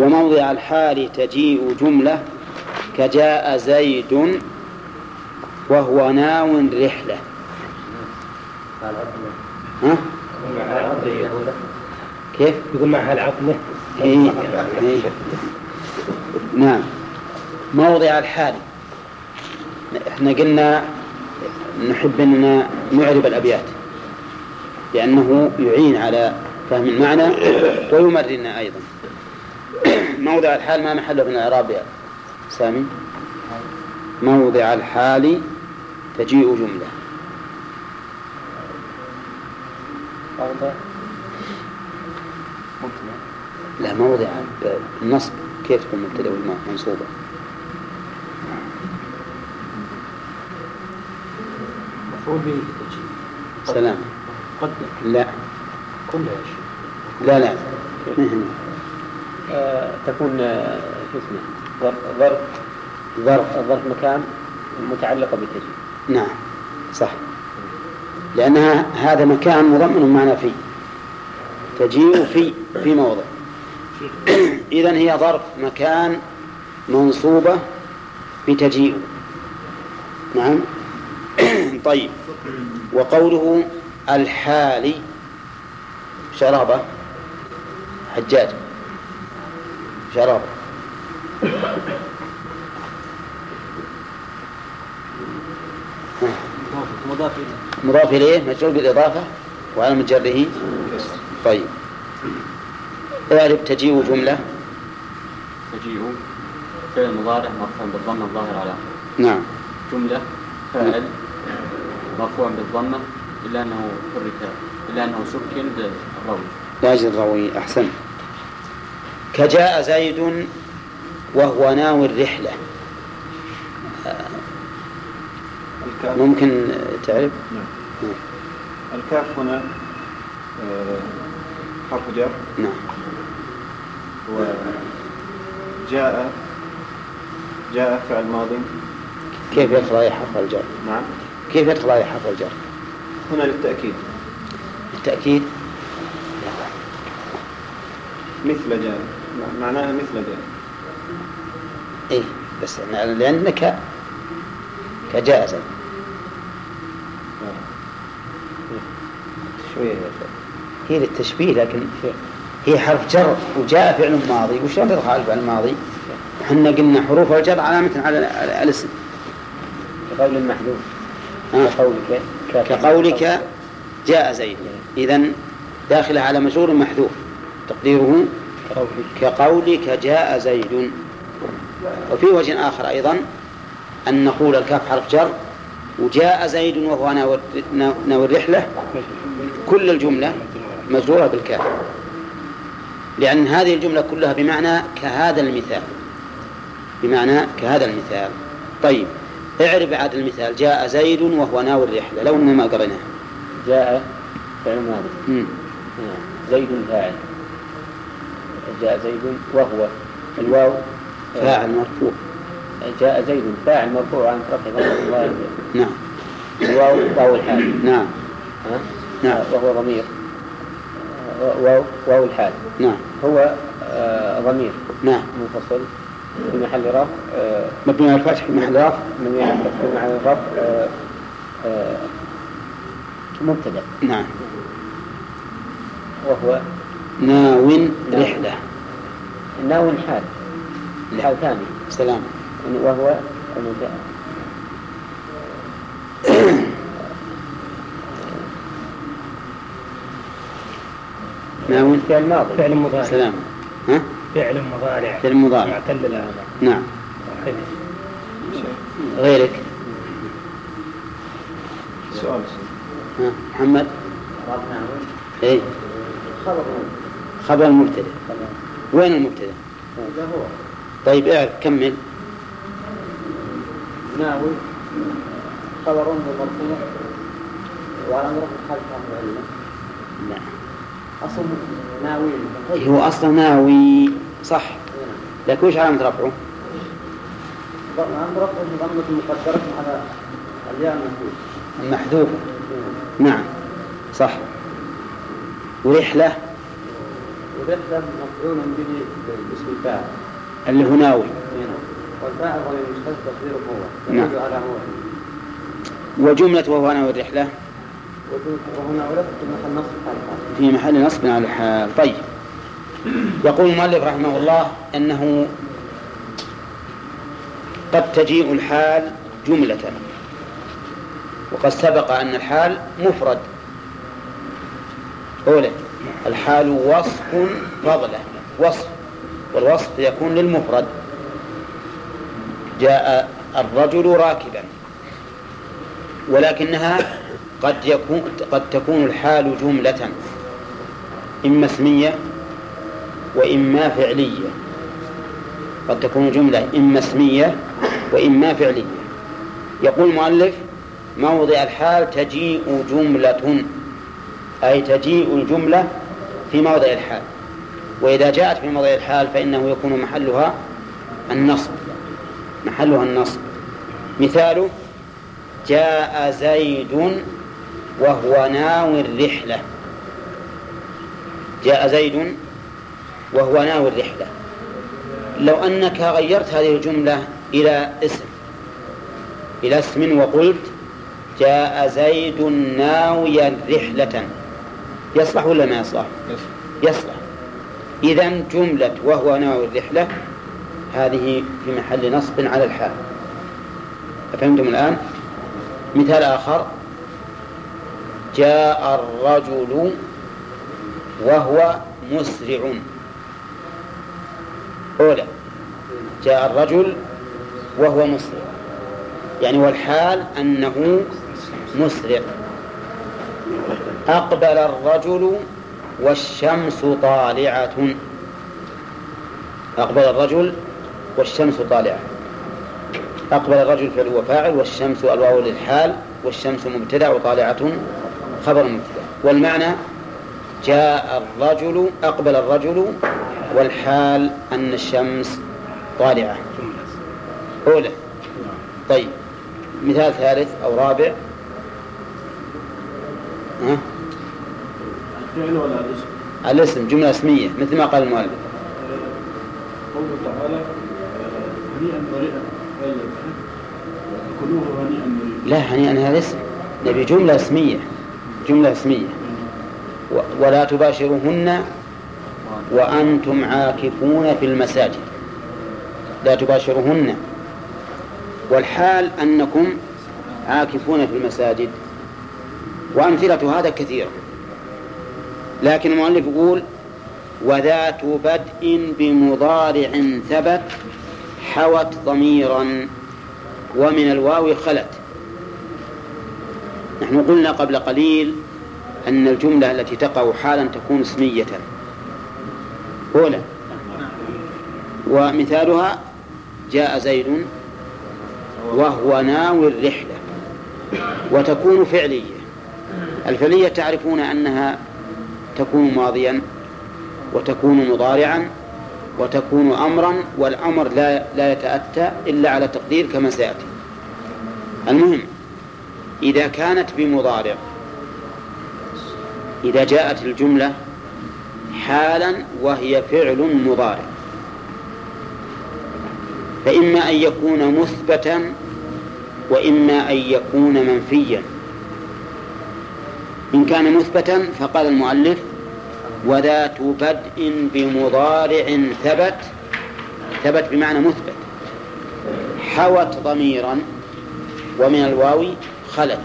وموضع الحال تجيء جملة كجاء زيد وهو ناو رحلة. ها؟ كيف؟ يقول معها العقلة. نعم. موضع الحال احنا قلنا نحب أننا نعرب الأبيات لأنه يعين على فهم المعنى ويمرنا أيضا. موضع الحال ما محله من الإعراب يا سامي؟ موضع الحال تجيء جملة لا موضع النصب كيف تكون مبتدأ والمنصوبة؟ سلام قد لا كل شيء لا تكون اسمه ظرف مكان متعلقة بالتجيء. نعم صح، لأنها هذا مكان مضمن معنى فيه تجيء في موضع. إذن هي ظرف مكان منصوبة بتجيء. نعم. طيب وقوله الحالي شرابة حجاج شرابة مضاف إليه مجرور بالإضافة وعلامة جره. طيب اعرب تجيء جملة. تجيء فعل مضارع مرفوع بالضمة الظاهر على آخره. نعم. جملة فعل مرفوع بالضمة إلا أنه سكن بالروي لاجل الروي. أحسن. كجاء زيد وهو ناوي الرحلة ممكن تعرف؟ نعم. الكاف هنا حرف جر. نعم. وجاء فعل ماضي. كيف يدخل عليه حرف الجر؟ نعم. كيف يدخل عليه حرف الجر؟ هنا للتأكيد. التأكيد مثل جاء معناها مثل جاء. إيه بس لأنك كجاء شوية هي للتشبيه لكن هي حرف جر وجاء فعل ماضي وش يدخل على فعل ماضي؟ احنا قلنا حروف الجر علامة على الاسم قول المحذوف. كقولك جاء زيد. إذن داخل على مجرور محذوف تقديره كقولك جاء زيد. وفي وجه آخر أيضا أن نقول الكاف حرف جر وجاء زيد وهو ناوي الرحلة كل الجملة مجرورة بالكاف لأن هذه الجملة كلها بمعنى كهذا المثال. بمعنى كهذا المثال. طيب اعرب بعد المثال جاء زيد وهو ناوي الرحلة لو إنما قرناه. جاء فعل ماضي. زيد فاعل. جاء زيد وهو الواو فاعل مرفوع. جاء زيد فاعل مرفوع عن رفع الله. نعم. الواو واو الحال. نعم. نعم. وهو ضمير. واو الحال. نعم. هو ضمير. نعم. منفصل. في محل رفع مبني على الفتح في محل رفع مبتدأ. نعم. وهو ناون رحلة. ناون حال. الحال ثاني. سلام. وهو ناون فعل ماضي. فعل مضارع. سلام. ها؟ فعل مضارع معتل الآن. نعم. غيرك سؤال محمد. إيه خبر المبتدأ. وين المبتدأ؟ طيب اعرف كمل. ناوي خبر مرفوع وعلى أمره حرف علة. نعم. أصل ناوي هو أصل ناوي صح لكن وش علامة رفعه؟ علامة رفعه ضمة المقدرة على الياء المحذوفة. نعم صح. ورحلة يقدم مفعولا به باسم الفاعل اللي هناوي، والفاعل غير المستتر تصديره هو يدل على هو. وجملة وهو ناوي الرحلة وهنا أولاد في محل نصب على الحال. طيب، يقول المؤلف رحمه الله أنه قد تجيء الحال جملة، وقد سبق أن الحال مفرد. أولا الحال وصف فضله وصف، والوصف يكون للمفرد. جاء الرجل راكبا، ولكنها قد تكون الحال جملة، إما اسمية وإما فعلية. قد تكون جملة إما اسمية وإما فعلية. يقول المؤلف موضع الحال تجيء جملة، أي تجيء الجملة في موضع الحال، وإذا جاءت في موضع الحال فإنه يكون محلها النصب. مثاله جاء زيد وهو ناوي الرحلة. جاء زيد وهو ناوي الرحلة. لو أنك غيرت هذه الجملة إلى اسم وقلت جاء زيد ناويا رحلة، يصلح ولا ما يصلح؟ يصلح. إذن جملة وهو ناوي الرحلة هذه في محل نصب على الحال. أفهمتم الآن؟ مثال آخر جاء الرجل وهو مسرع. أولا جاء الرجل وهو مسرع، يعني والحال أنه مسرع. أقبل الرجل والشمس طالعة. أقبل الرجل والشمس طالعة. أقبل الرجل فعل وفاعل، والشمس الواو للحال، والشمس مبتدأ وطالعة خبر مبتدأ. والمعنى جاء الرجل أقبل الرجل والحال أن الشمس طالعة. أولى. طيب مثال ثالث أو رابع. الفعل ولا الاسم؟ الاسم جملة اسمية مثل ما قال المؤلف. قوله تعالى هنيئا مريئا. لا، هنيئا هذا اسم، نبي جملة اسمية. ولا تباشرهن وأنتم عاكفون في المساجد. لا تباشرهن والحال أنكم عاكفون في المساجد. وأمثلة هذا كثيرة، لكن المؤلف يقول وذات بدء بمضارع ثبت حوت ضميرا ومن الواو خلت. نحن قلنا قبل قليل أن الجملة التي تقع حالا تكون اسمية أولا، ومثالها جاء زيد وهو ناوي الرحلة، وتكون فعلية. الفعلية تعرفون أنها تكون ماضيا وتكون مضارعا وتكون أمرا، والأمر لا يتأتى إلا على تقدير كما سيأتي. المهم إذا كانت بمضارع، إذا جاءت الجملة حالا وهي فعل مضارع، فإما أن يكون مثبتا وإما أن يكون منفيا. إن كان مثبتا فقال المؤلف وذات بدء بمضارع ثبت بمعنى مثبت، حوت ضميرا ومن الواو خلت.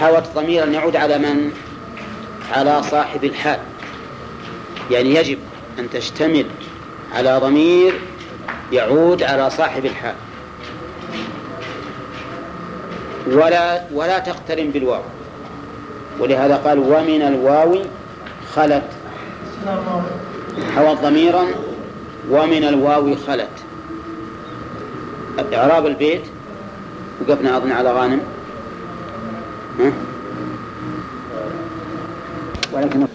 حوت ضميرا يعود على من؟ على صاحب الحال، يعني يجب أن تشتمل على ضمير يعود على صاحب الحال. ولا تقترن بالواو، ولهذا قال ومن الواو خلت. حوت ضميرا ومن الواو خلت. إعراب البيت وقفنا أظن على غانم، ولكن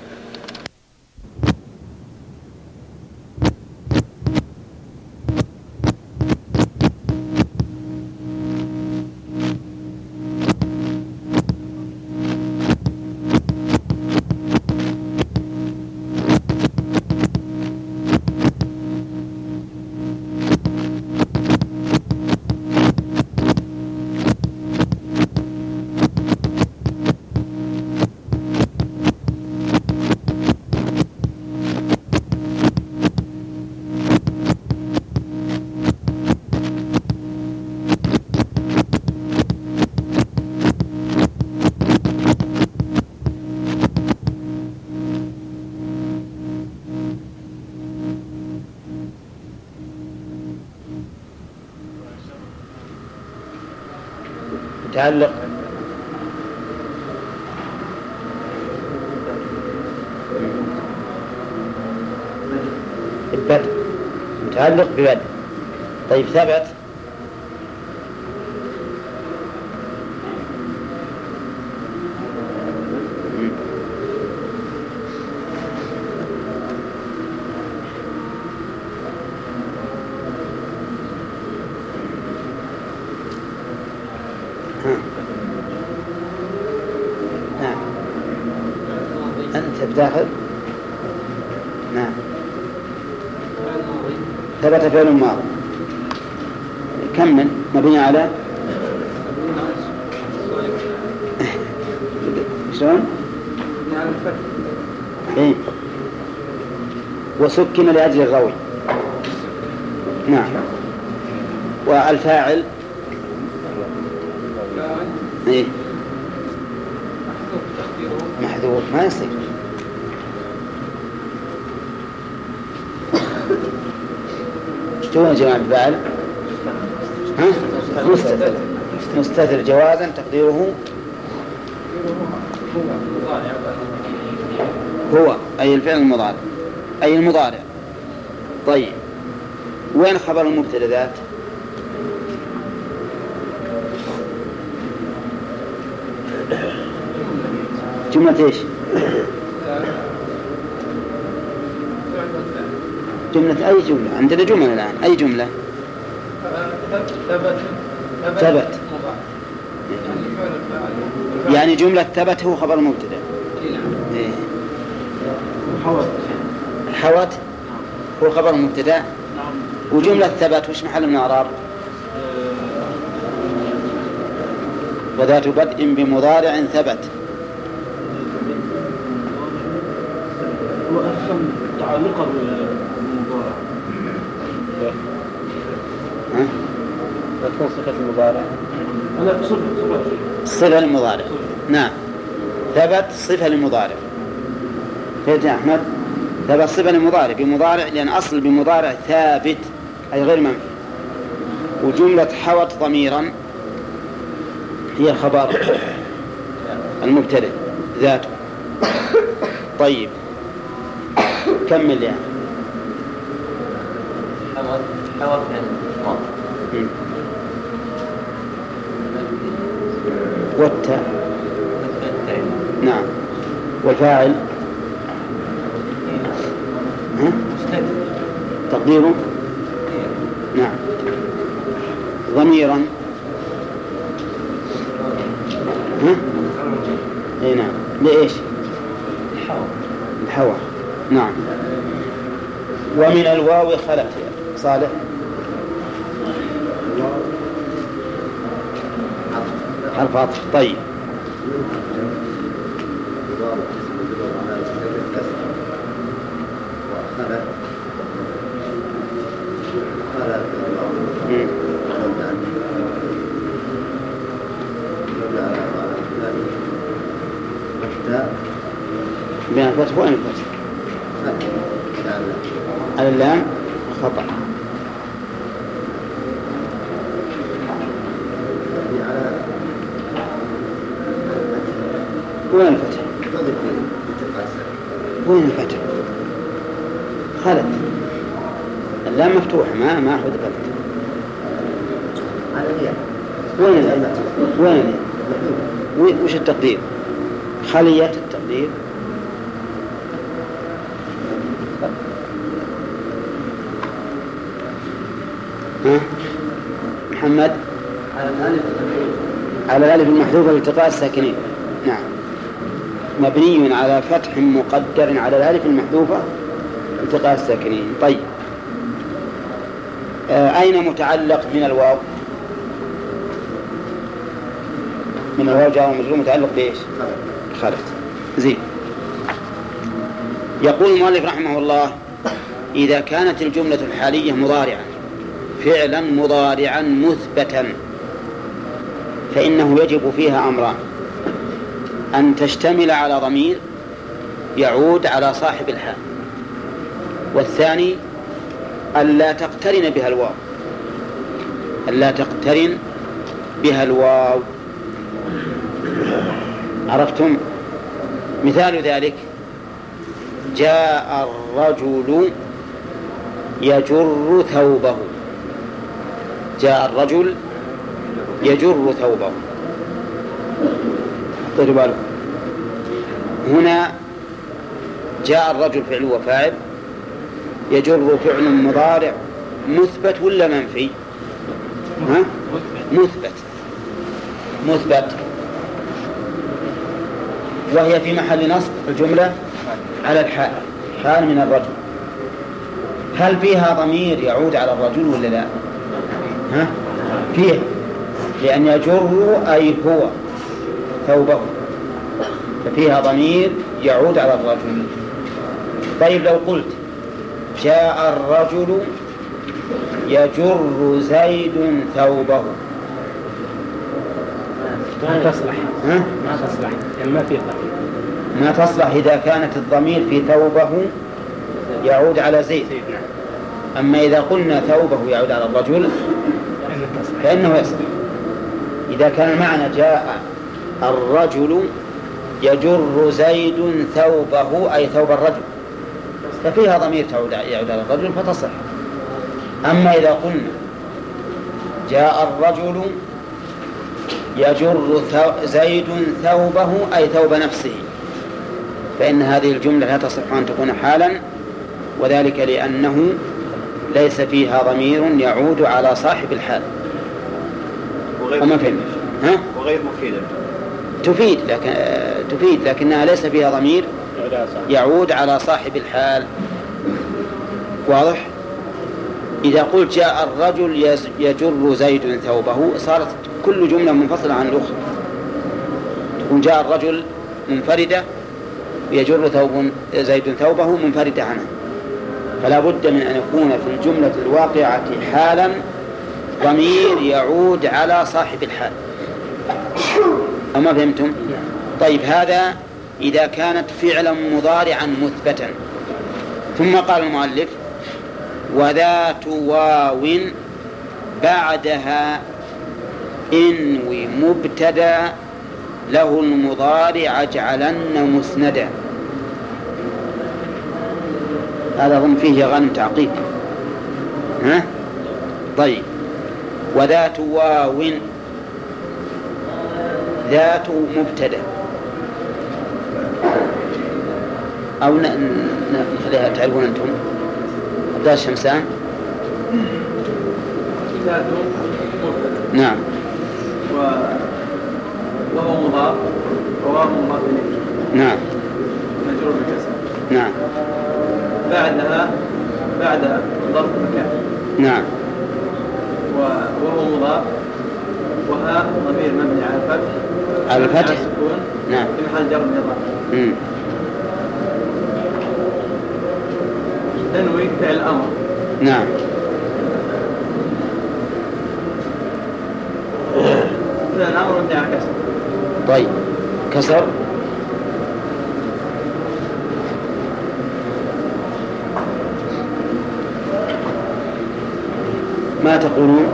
متعلق بالبدء، متعلق ببدء. طيب ثبت داخل، نعم ثبت فعل ماضي. كمل مبني على شلون؟ إيه وسكن لأجل الروي، نعم. والفاعل إيه محذوف، ما يصير. شو جماعة الفاعل؟ مستتر، مستتر جوازا تقديره هو، أي الفعل المضارع، أي المضارع. طيب وين خبر المبتدأ ذات؟ جملة إيش؟ جملة أي جملة؟ عندنا جملة الآن، أي جملة؟ ثبت، يعني جملة ثبت هو خبر مبتدأ. إيه. حوت هو خبر مبتدأ، وجملة ثبت وش محل من أعراب؟ وذات بدء بمضارع ثبت. وأحسن تعلقا بالمضارع، تكون صفة المضارع. أنا أقصد صفة المضارع، نعم. ثبت صفة المضارع. فهمت يا أحمد؟ ثبت صفة المضارع بمضارع، لأن أصل بمضارع ثابت أي غير منفي. وجملة حوت ضميرا هي الخبر المبتدأ ذاته. طيب كمل يعني. حوت يعني والتاء، نعم. والفاعل تقديره، نعم، ضميرا، اي نعم. لإيش؟ الحوى، نعم. ومن الواو خلت. صالح حرف عطف. طيب بين الفتح وين الفتح؟ على اللام خطأ. وين الفتح؟ وين الفتح؟ خلت، اللام مفتوحة ما أخذ فتح. وين الفتح؟ وين وش التقدير؟ خلية التقدير محمد على الألف المحذوفة لالتقاء الساكنين، نعم. مبني على فتح مقدر على الألف المحذوفة لالتقاء الساكنين. طيب أين متعلق من الواو؟ من الواو جاء ومجرور، متعلق بإيش؟ خلت. زين. يقول المؤلف رحمه الله: إذا كانت الجملة الحالية مضارعا، فعلا مضارعا مثبتا، فإنه يجب فيها أمران: أن تشتمل على ضمير يعود على صاحب الحال، والثاني ألا تقترن بها الواو. عرفتم؟ مثال ذلك: جاء الرجل يجر ثوبه. جاء الرجل يجر ثوبه. حطيتوا بالكم هنا جاء الرجل فعل وفاعل، يجر فعل مضارع مثبت ولا منفي؟ ها؟ مثبت. مثبت وهي في محل نصب الجملة على الحال، حال من الرجل. هل فيها ضمير يعود على الرجل ولا لا؟ ها؟ فيه، لأن يجر أي هو ثوبه، ففيها ضمير يعود على الرجل. طيب لو قلت جاء الرجل يجر زيد ثوبه، ما تصلح. ها؟ ما تصلح، يعني ما في ضمير. ما تصلح إذا كانت الضمير في ثوبه يعود على زيد. أما إذا قلنا ثوبه يعود على الرجل فإنه يصلح. إذا كان معنى جاء الرجل يجر زيد ثوبه أي ثوب الرجل، ففيها ضمير يعود على الرجل فتصلح. أما إذا قلنا جاء الرجل يجر زيد ثوبه أي ثوب نفسه، فإن هذه الجملة لا تصح أن تكون حالا، وذلك لأنه ليس فيها ضمير يعود على صاحب الحال. وغير مفيدة، تفيد لكن لكنها ليس فيها ضمير يعود على صاحب الحال. واضح؟ إذا قلت جاء الرجل يجر زيد ثوبه صارت كل جملة منفصلة عن الأخرى، تكون جاء الرجل منفردة ويجر زيد ثوبه منفردة عنه. فلا بد من أن يكون في الجملة الواقعة حالا ضمير يعود على صاحب الحال. أما فهمتم؟ طيب هذا إذا كانت فعلا مضارعا مثبتا. ثم قال المؤلف: وذات واو بعدها إنوي مبتدا له المضارع اجعلن مسندا. هذا هم فيه غنم تعقيب. ها؟ طيب وذات واو، ذات مبتدا، أو نخليها تعرفون أنتم. عبد الله الشمسان. نعم. وهو مضاف وواو مضاف إليه. نعم. مجرور بالكسر. نعم. بعدها ظرف مكان. نعم. وهو مضاف وها ضمير مبني على الفتح. على الفتح. نعم. في محل جر إضافي. تنوي فعل أمر. نعم. فعل أمر مبني على كسر. طيب كسر. ما تقولون؟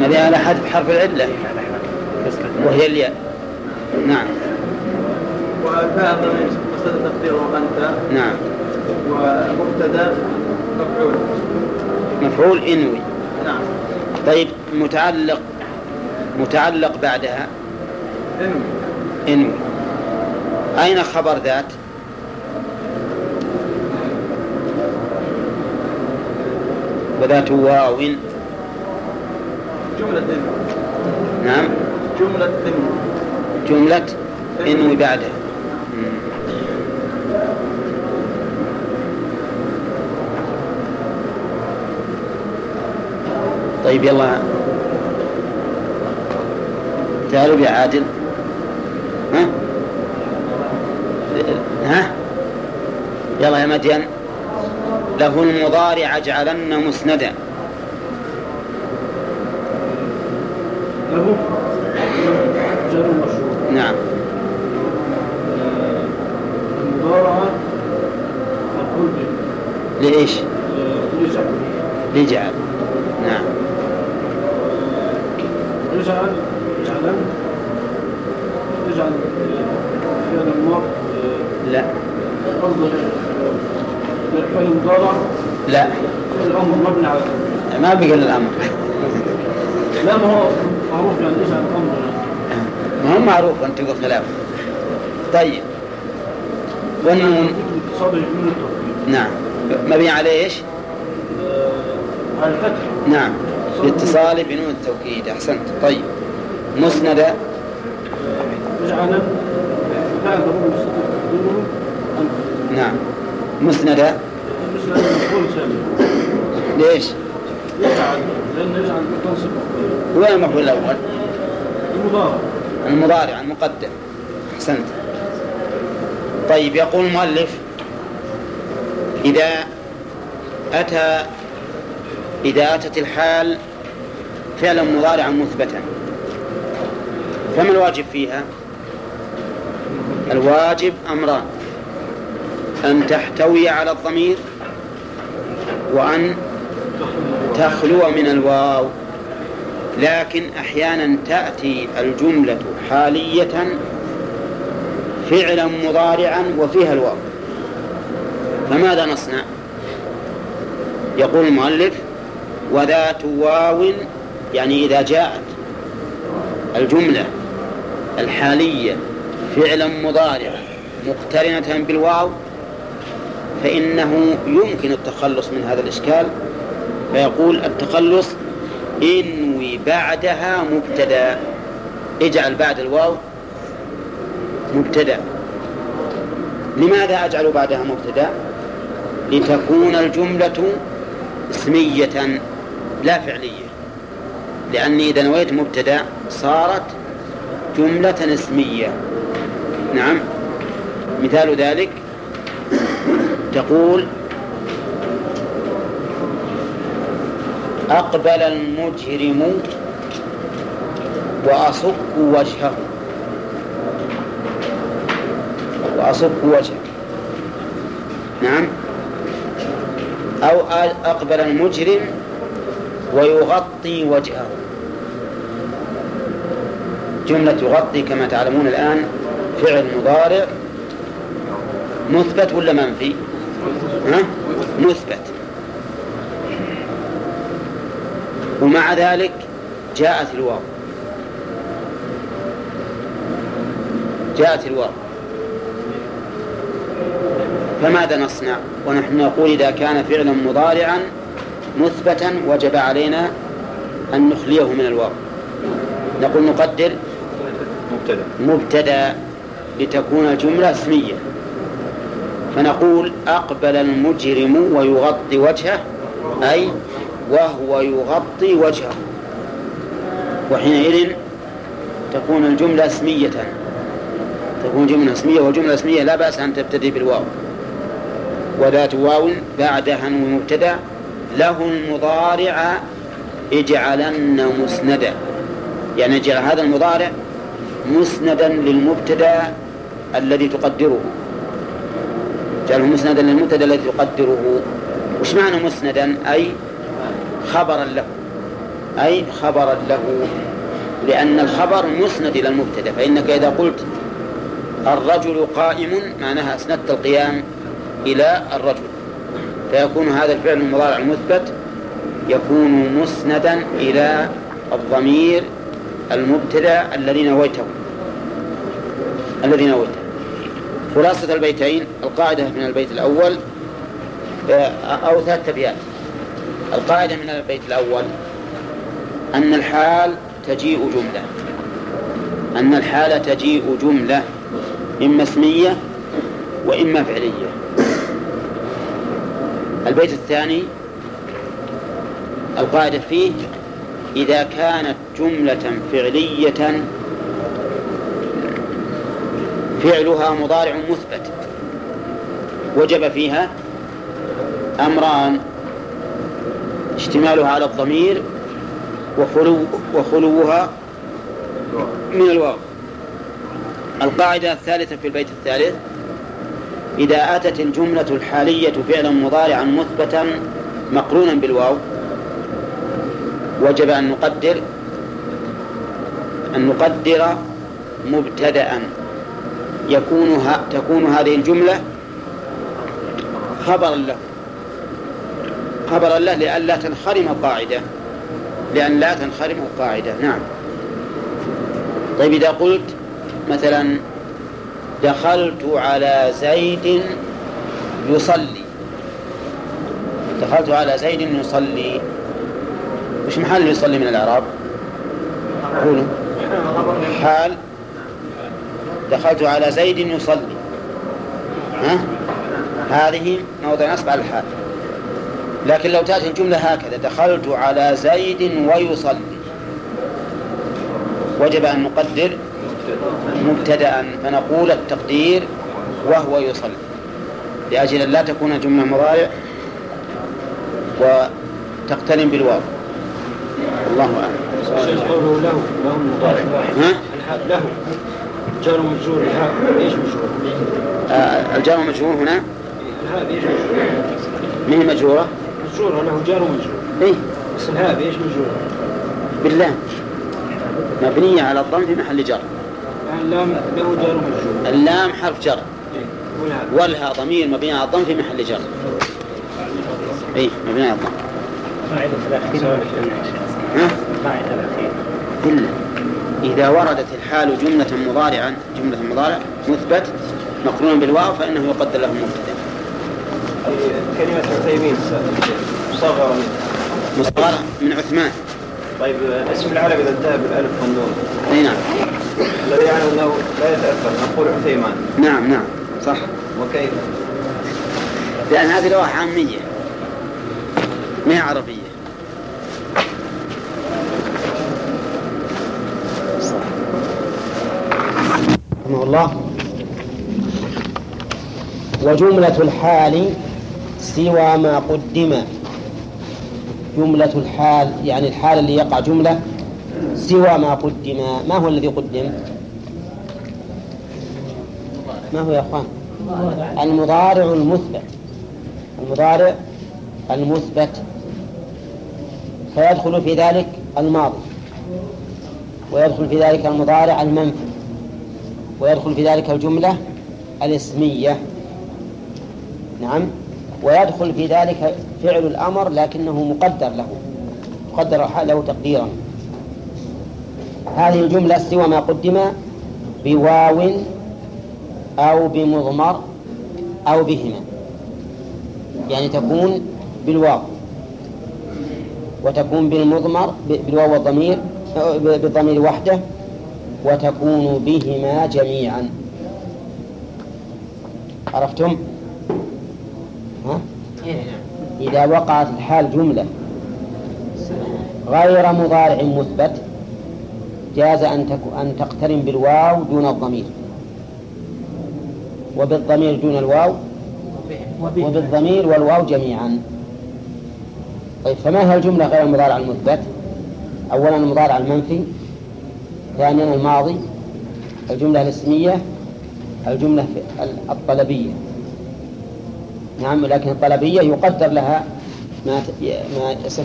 مبني على حذف حرف العلة وهي الياء. نعم. وفاء ضمير مصدر تقديره أنت. نعم. ومبتدا مفعول إنوي. نعم. طيب متعلق بعدها إنوي. أين خبر ذات؟ وذات واو جملة إنوي. نعم. جملة إنوي بعدها. طيب يلا تعالوا يا عادل. ها؟ ها؟ يلا يا مدين. له المضارع اجعلن مسندا. له جر مشهور. نعم. المضارعة أقول ليش؟ لجعل. نعم. يجعل ترجع فيها النار؟ لا. أرض الإنضارة؟ لا. الأمر مبني على ما بقى الأمر. لا ما هو معروف يعني إيش عن الأمر؟ ما هو معروف أن تقول خلاف. طيب. ونون. صادق من التوفيق. نعم. مبني على إيش؟ على الفتح. نعم. اتصال بنون التوكيد. أحسنت. طيب. مسندة. رجعنا. نعم. مسندة. ليش؟ وين المفعول الأول؟ المضارع. المضارع المقدم. أحسنت. طيب يقول المؤلف إذا أتت الحال فعلا مضارعا مثبتا فما الواجب فيها؟ الواجب أمران: أن تحتوي على الضمير وأن تخلو من الواو. لكن أحيانا تأتي الجملة حالية فعلا مضارعا وفيها الواو، فماذا نصنع؟ يقول المؤلف: وذات واو، يعني إذا جاءت الجملة الحالية فعلا مضارعا مقترنة بالواو فإنه يمكن التخلص من هذا الإشكال، فيقول التخلص: إنوي بعدها مبتدأ. اجعل بعد الواو مبتدأ. لماذا أجعل بعدها مبتدأ؟ لتكون الجملة اسمية لا فعلية، لأني إذا نويت مبتدأ صارت جملة اسمية. نعم. مثال ذلك تقول: أقبل المجرم وأصك وجهه. نعم. أو أقبل المجرم ويغطي وجهه. جملة يغطي كما تعلمون الآن فعل مضارع مثبت ولا منفي؟ مثبت. ومع ذلك جاءت الواو. فماذا نصنع؟ ونحن نقول: إذا كان فعلا مضارعا مثبتا وجب علينا أن نخليه من الواو. نقول: نقدر مبتدأ لتكون الجملة اسمية، فنقول: أقبل المجرم ويغطي وجهه، أي وهو يغطي وجهه، وحينئذ تكون الجملة اسمية. وجملة اسمية لا بأس أن تبتدي بالواو. وذات واو بعدها مبتدأ له المضارع اجعلن مسندا، يعني اجعل هذا المضارع مسندا للمبتدأ الذي تقدره. اجعله مسندا للمبتدأ الذي تقدره. وش معنى مسندا؟ أي خبرا له، لأن الخبر مسند إلى المبتدأ. فإنك إذا قلت الرجل قائم معناها أسندت القيام إلى الرجل، فيكون هذا الفعل المضارع المثبت يكون مسندا إلى الضمير المبتدأ الذي نويته. خلاصة البيتين القاعدة من البيت الأول أو ثلاث أبيات. القاعدة من البيت الأول أن الحال تجيء جملة، إما اسمية وإما فعلية. البيت الثاني القاعدة فيه: إذا كانت جملة فعلية فعلها مضارع مثبت وجب فيها أمران: اشتمالها على الضمير وخلوها من الواو. القاعدة الثالثة في البيت الثالث: إذا أتت الجملة الحالية فعلا مضارعا مثبتا مقرونا بالواو وجب أن نقدر مبتدأ تكون هذه الجملة خبرا له لئلا تنخرم القاعدة نعم. طيب إذا قلت مثلا دخلت على زيد يصلي وش محل يصلي من الإعراب؟ قولوا حال. دخلت على زيد يصلي، ها؟ هذه موضع نصب على الحال. لكن لو تأتي الجملة هكذا دخلت على زيد ويصلي وجب أن نقدر مبتدأ فنقول التقدير وهو يصلي لأجل لا تكون جملة مضارع وتقترن بالواو. الله أعلم. شيخ قوله له مضارع، ها؟ له جار ومجرور، ايش مجرور؟ الجار ومجرور هنا هذه مين مجرورة؟ مجرورة له جار ومجرور. ايه بس هذه ايش مجرورة؟ باللام مبنية على الضم في محل جر. اللام له جار ومجرور. اللام حرف جر. إيه؟ والها ضمير مبني على الضم في محل جر. ايه مبني على الضم. قاعدة الأخير. ها؟ قاعدة الأخير. إلا إذا وردت الحال جملة مضارع مثبت مقرون بالواو فإنه يقدر له مبتدأ. كلمة عثيمين مصغرة من عثمان. طيب اسم العربي إذا انتهى بالألف والنون. أي نعم. الذي يعني أنه لا يتأثر نقول عثيمان. نعم صح. وكيف؟ لأن هذه لوحة عامية ما هي عربية. صح. رحمه الله. وجملة الحال سوى ما قدم. جملة الحال يعني الحال اللي يقع جملة سوى ما قدم. ما هو الذي قدم؟ ما هو يا أخوان؟ المضارع المثبت فيدخل في ذلك الماضي ويدخل في ذلك المضارع المنفي ويدخل في ذلك الجملة الاسمية. نعم. ويدخل في ذلك فعل الأمر لكنه مقدر له تقديرا. هذه الجملة سوى ما قدم بواو أو بمضمر أو بهما، يعني تكون بالواو وتكون بالمضمر بالواو والضمير بالضمير وحده وتكون بهما جميعا. عرفتم؟ ها؟ إذا وقعت الحال جملة غير مضارع مثبت جاز أن تقترن بالواو دون الضمير وبالضمير دون الواو وبالضمير والواو جميعا. طيب فما هي الجملة غير المضارع المثبت؟ أولا المضارع المنفي، ثانيا الماضي، الجملة الاسمية، الجملة الطلبية. نعم. لكن الطلبية يقدر لها ما يصح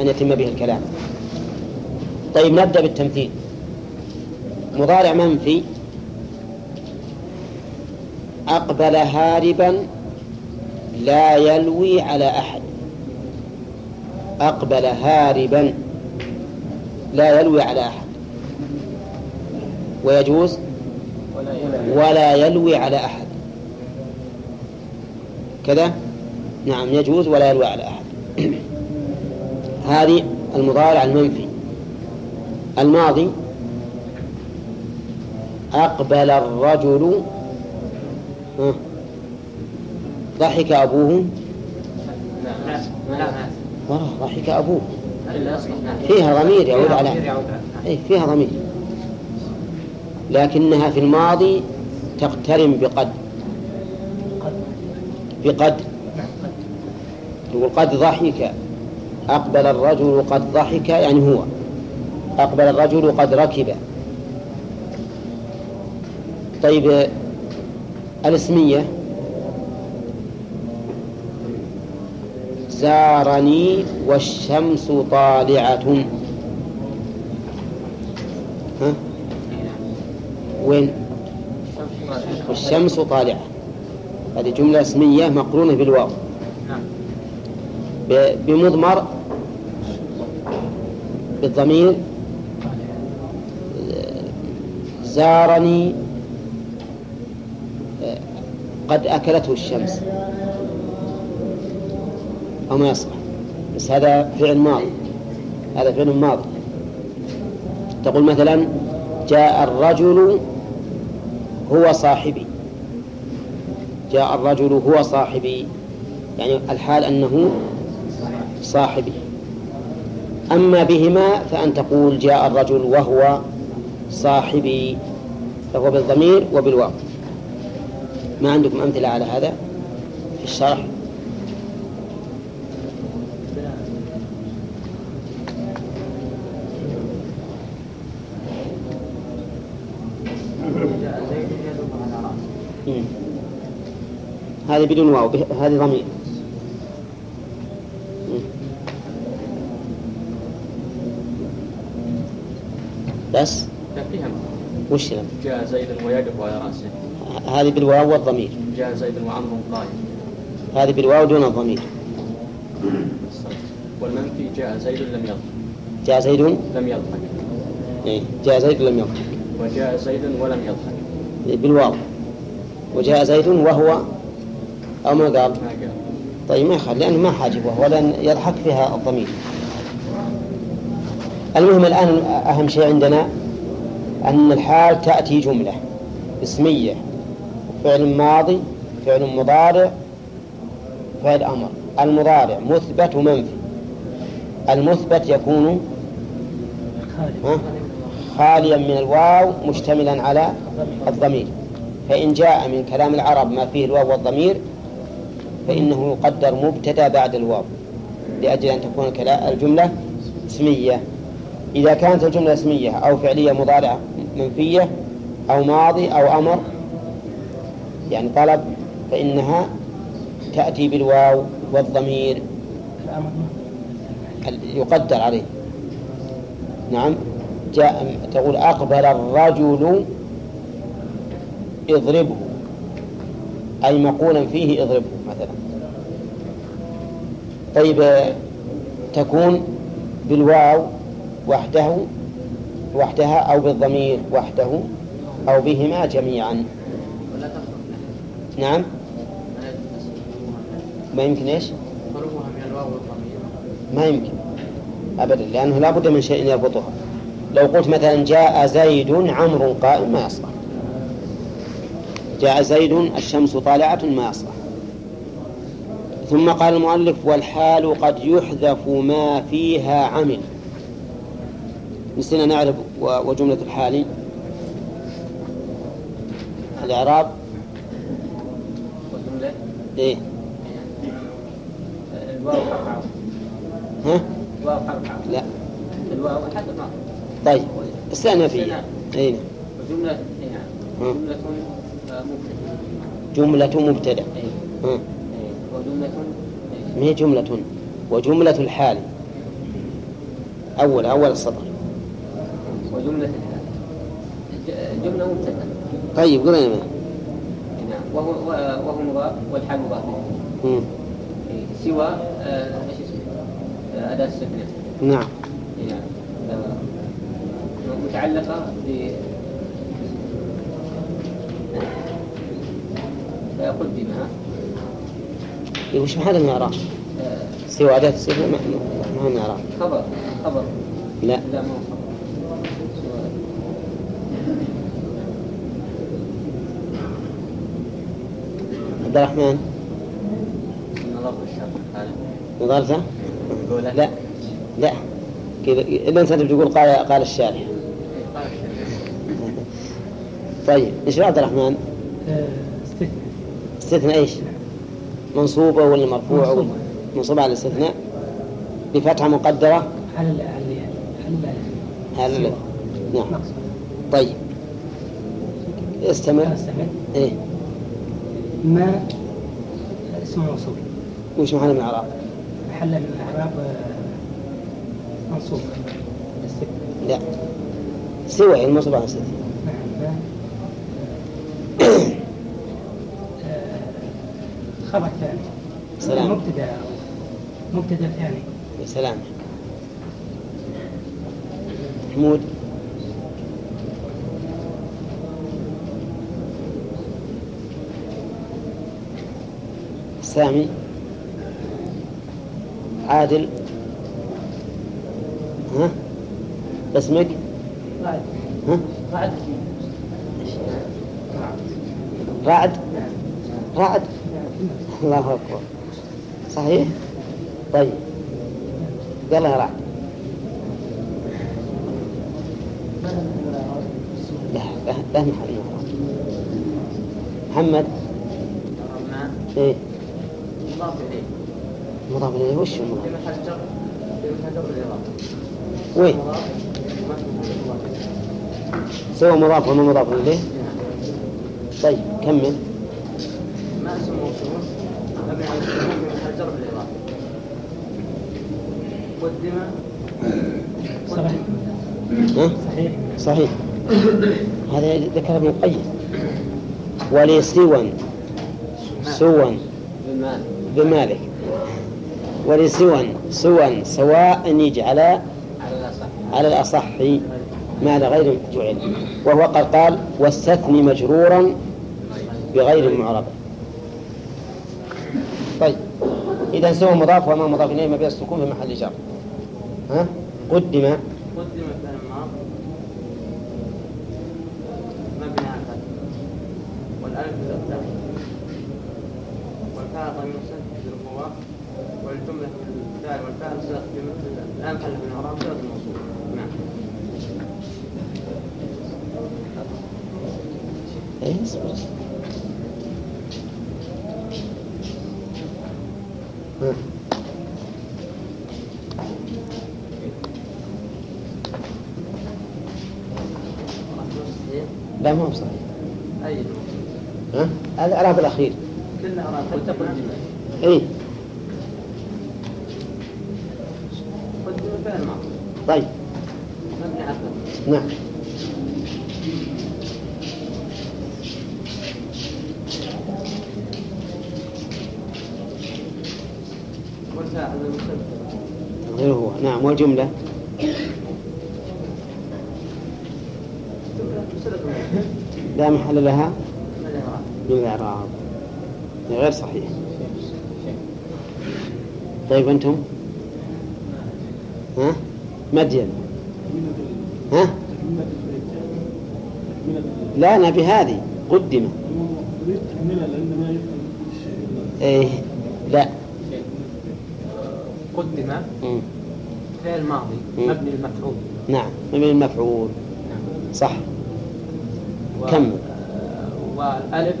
أن يتم به الكلام. طيب نبدأ بالتمثيل. مضارع منفي أقبل هاربا لا يلوي على أحد. أقبل هاربا لا يلوي على أحد، ويجوز ولا يلوي على أحد كذا. نعم يجوز ولا يلوي على أحد. هذه المضارع المنفي. الماضي أقبل الرجل ضحك أبوه. ضحك أبوه فيها ضمير يعود على فيها ضمير، لكنها في الماضي تقترن بقد. يقول قد ضحك. أقبل الرجل قد ضحك، يعني هو أقبل الرجل قد ركب. طيب الاسمية زارني والشمس طالعة. وين؟ والشمس طالعة. هذه جملة اسمية مقرونة بالواو بمضمر بالضمير زارني قد أكلته الشمس أو ما يصح، بس هذا فعل ماضي، هذا فعل ماضي. تقول مثلا جاء الرجل هو صاحبي، جاء الرجل هو صاحبي، يعني الحال أنه صاحبي. أما بهما فأن تقول جاء الرجل وهو صاحبي، فهو بالضمير وبالواو. ما عندكم أمثلة على هذا في الشرح؟ هذه بدون واو، هذه ضمير. بس وش لم جاء زيد ويقف على رأسه، هذه بالواو والضمير. جاء زيد وعمرو قائم، هذه بالواو دون الضمير. والمنفي جاء زيد لم يضحك، جاء زيد لم يضحك، جاء زيد لم يضحك. وجاء زيد ولم يضحك بالواو، وجاء زيد وهو أو ما قال. طيب ما يخل، لأنه ما حاجب وهو، لأن يضحك فيها الضمير. المهم الآن أهم شيء عندنا أن الحال تأتي جملة اسمية، فعل ماضي، فعل مضارع، فعل أمر. المضارع مثبت ومنفي. المثبت يكون خاليا من الواو مشتملا على الضمير، فإن جاء من كلام العرب ما فيه الواو والضمير فإنه يقدر مبتدأ بعد الواو، لأجل أن تكون الجملة اسمية. إذا كانت الجملة اسمية أو فعلية مضارعة منفية أو ماضي أو أمر، يعني طلب، فإنها تأتي بالواو والضمير يقدر عليه. نعم، جاء تقول أقبل الرجل اضربه، أي مقولا فيه اضربه مثلا. طيب تكون بالواو وحده وحدها أو بالضمير وحده أو بهما جميعا. نعم، ما يمكن إيش ما يمكن أبدا، لأنه لا بد من شيء يربطها. لو قلت مثلا جاء زيد عمرو قائم ما يصح، جاء زيد الشمس طالعة ما يصح. ثم قال المؤلف والحال قد يحذف ما فيها عمل. نسينا نعرف وجملة الحال الإعراب وجملة إيه؟ الواو ها؟ الواو لا الواو حتى ما. طيب استنى فيه إيه؟ جملة إيه؟ جملة مبتدأ إيه؟ وجملة ما هي جملة وجملة الحال أول السطر وجملة جملة مبتدأ. طيب قلنا ما وهو مضاف والحال مضاف سوى ايش اسمه أداة السكنة. نعم متعلقة قدمها. وش هذا المعراب؟ سوى أداة السكنة ما هو معراب؟ خبر لا ما هو. عبد الرحمن نظرته؟ لا إذا أنت تقول قال الشارح. طيب إيش عبد الرحمن؟ استثناء إيش؟ منصوبة ولا مرفوعة؟ منصوبة على الاستثناء بفتحة مقدرة على نعم. طيب استمر. إيه ما اسم منصوب وش محل من العراق؟ محل من العراق منصوب. لا سوى المنصوب على الستين. الخبر الثاني. سلام. المبتدا الثاني. يا سلام. محمود. سامي. عادل. ها؟ اسمك؟ رعد. ها؟ رعد. رعد. رعد. الله أكبر. صحيح؟ طيب. يلا يا رعد. لا لا محمد. إيه؟ مضاف إليه وش المضاف؟ وين؟ سوى مضاف وما مضاف إليه؟ طيب كمل. ما اسم موصول مبني على السكون بمحل جر بالإضافة. قدم. صحيح. صحيح. هذا ذكر ابن القيم. ولسوى سوى بمالك. ولسوى سوى سواء يجعل على الأصح ما لغير جعل، وهو قد قال واستثني مجرورا بغير معرب. طيب إذا سوى مضاف وما مضاف إليه ما بين السكون في محل جر. ها قدم فلما مبني على الفتح والألف للفتح والفاء ضمير مستتر للقوة والجملة الفاء والفاء صيغة الآن محل من الإعراب صيغة الموصول. نعم. لا ما هو صحيح. أي ها؟ الإعراب الأخير. كلنا إعراب قدم. إيه. قدم فعل ماضي. طيب. مبني على الفتح. نعم. غير هو. نعم والجملة. لا محل لها من الإعراب غير صحيح. طيب أنتم ها مدين ها لا أنا بهذه قدمة إيه لا قدمة فعل ماضي مبني المفعول. نعم مبني المفعول صح. كمل. والألف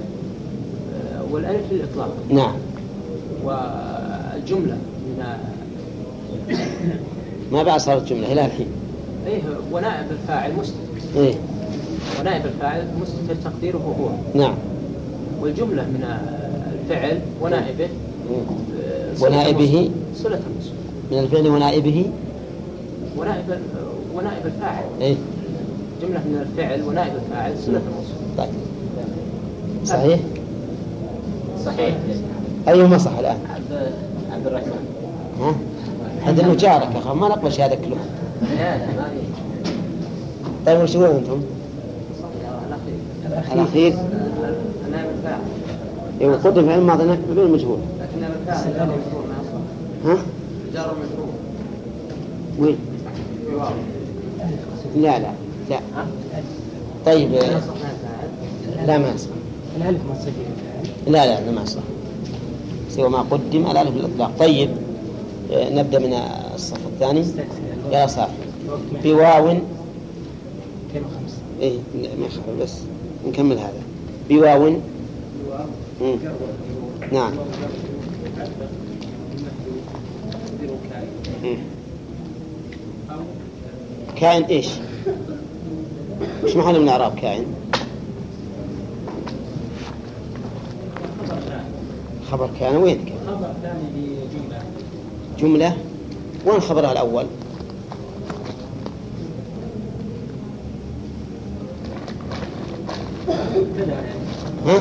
والألف للإطلاق. نعم. والجملة ما بقى صارت جملة إلى الحين. إيه ونائب الفاعل مستتر. إيه. ونائب الفاعل مستتر تقديره هو. نعم. والجملة من الفعل ونائبه. ونائبه. صلة الموصول. من الفعل ونائبه. ونائب الفاعل. إيه. جملة من الفعل ونائب الفاعل صلة الموصول. طيب. صحيح؟ صحيح. أيهما صح الآن؟ عبد الرحمن. ها؟ هذا المشاركة أخي ما نقبل شهادة كله. لا لا ما في. طيب وش تقولون أنتم؟ الأخير. الأخير. نائب الفاعل. إيه قدم فعل ماضي بدون مجهول. لكن نائب الفاعل جار ومجرور ما صح. ها؟ جار ومجرور. وين؟ في واو. لا لا. لا. طيب لا ما أصح. الألف ما تصير. لا لا ما أصح. سوى ما قدم الألف الإطلاق. طيب نبدأ من الصف الثاني. يا صاف. بواو. إيه ما خمس بس نكمل هذا. بواو. نعم. كائن إيش؟ مش محل من الإعراب كائن خبر كائن وين كائن خبر ثاني لجملة جملة وين خبرها الأول ها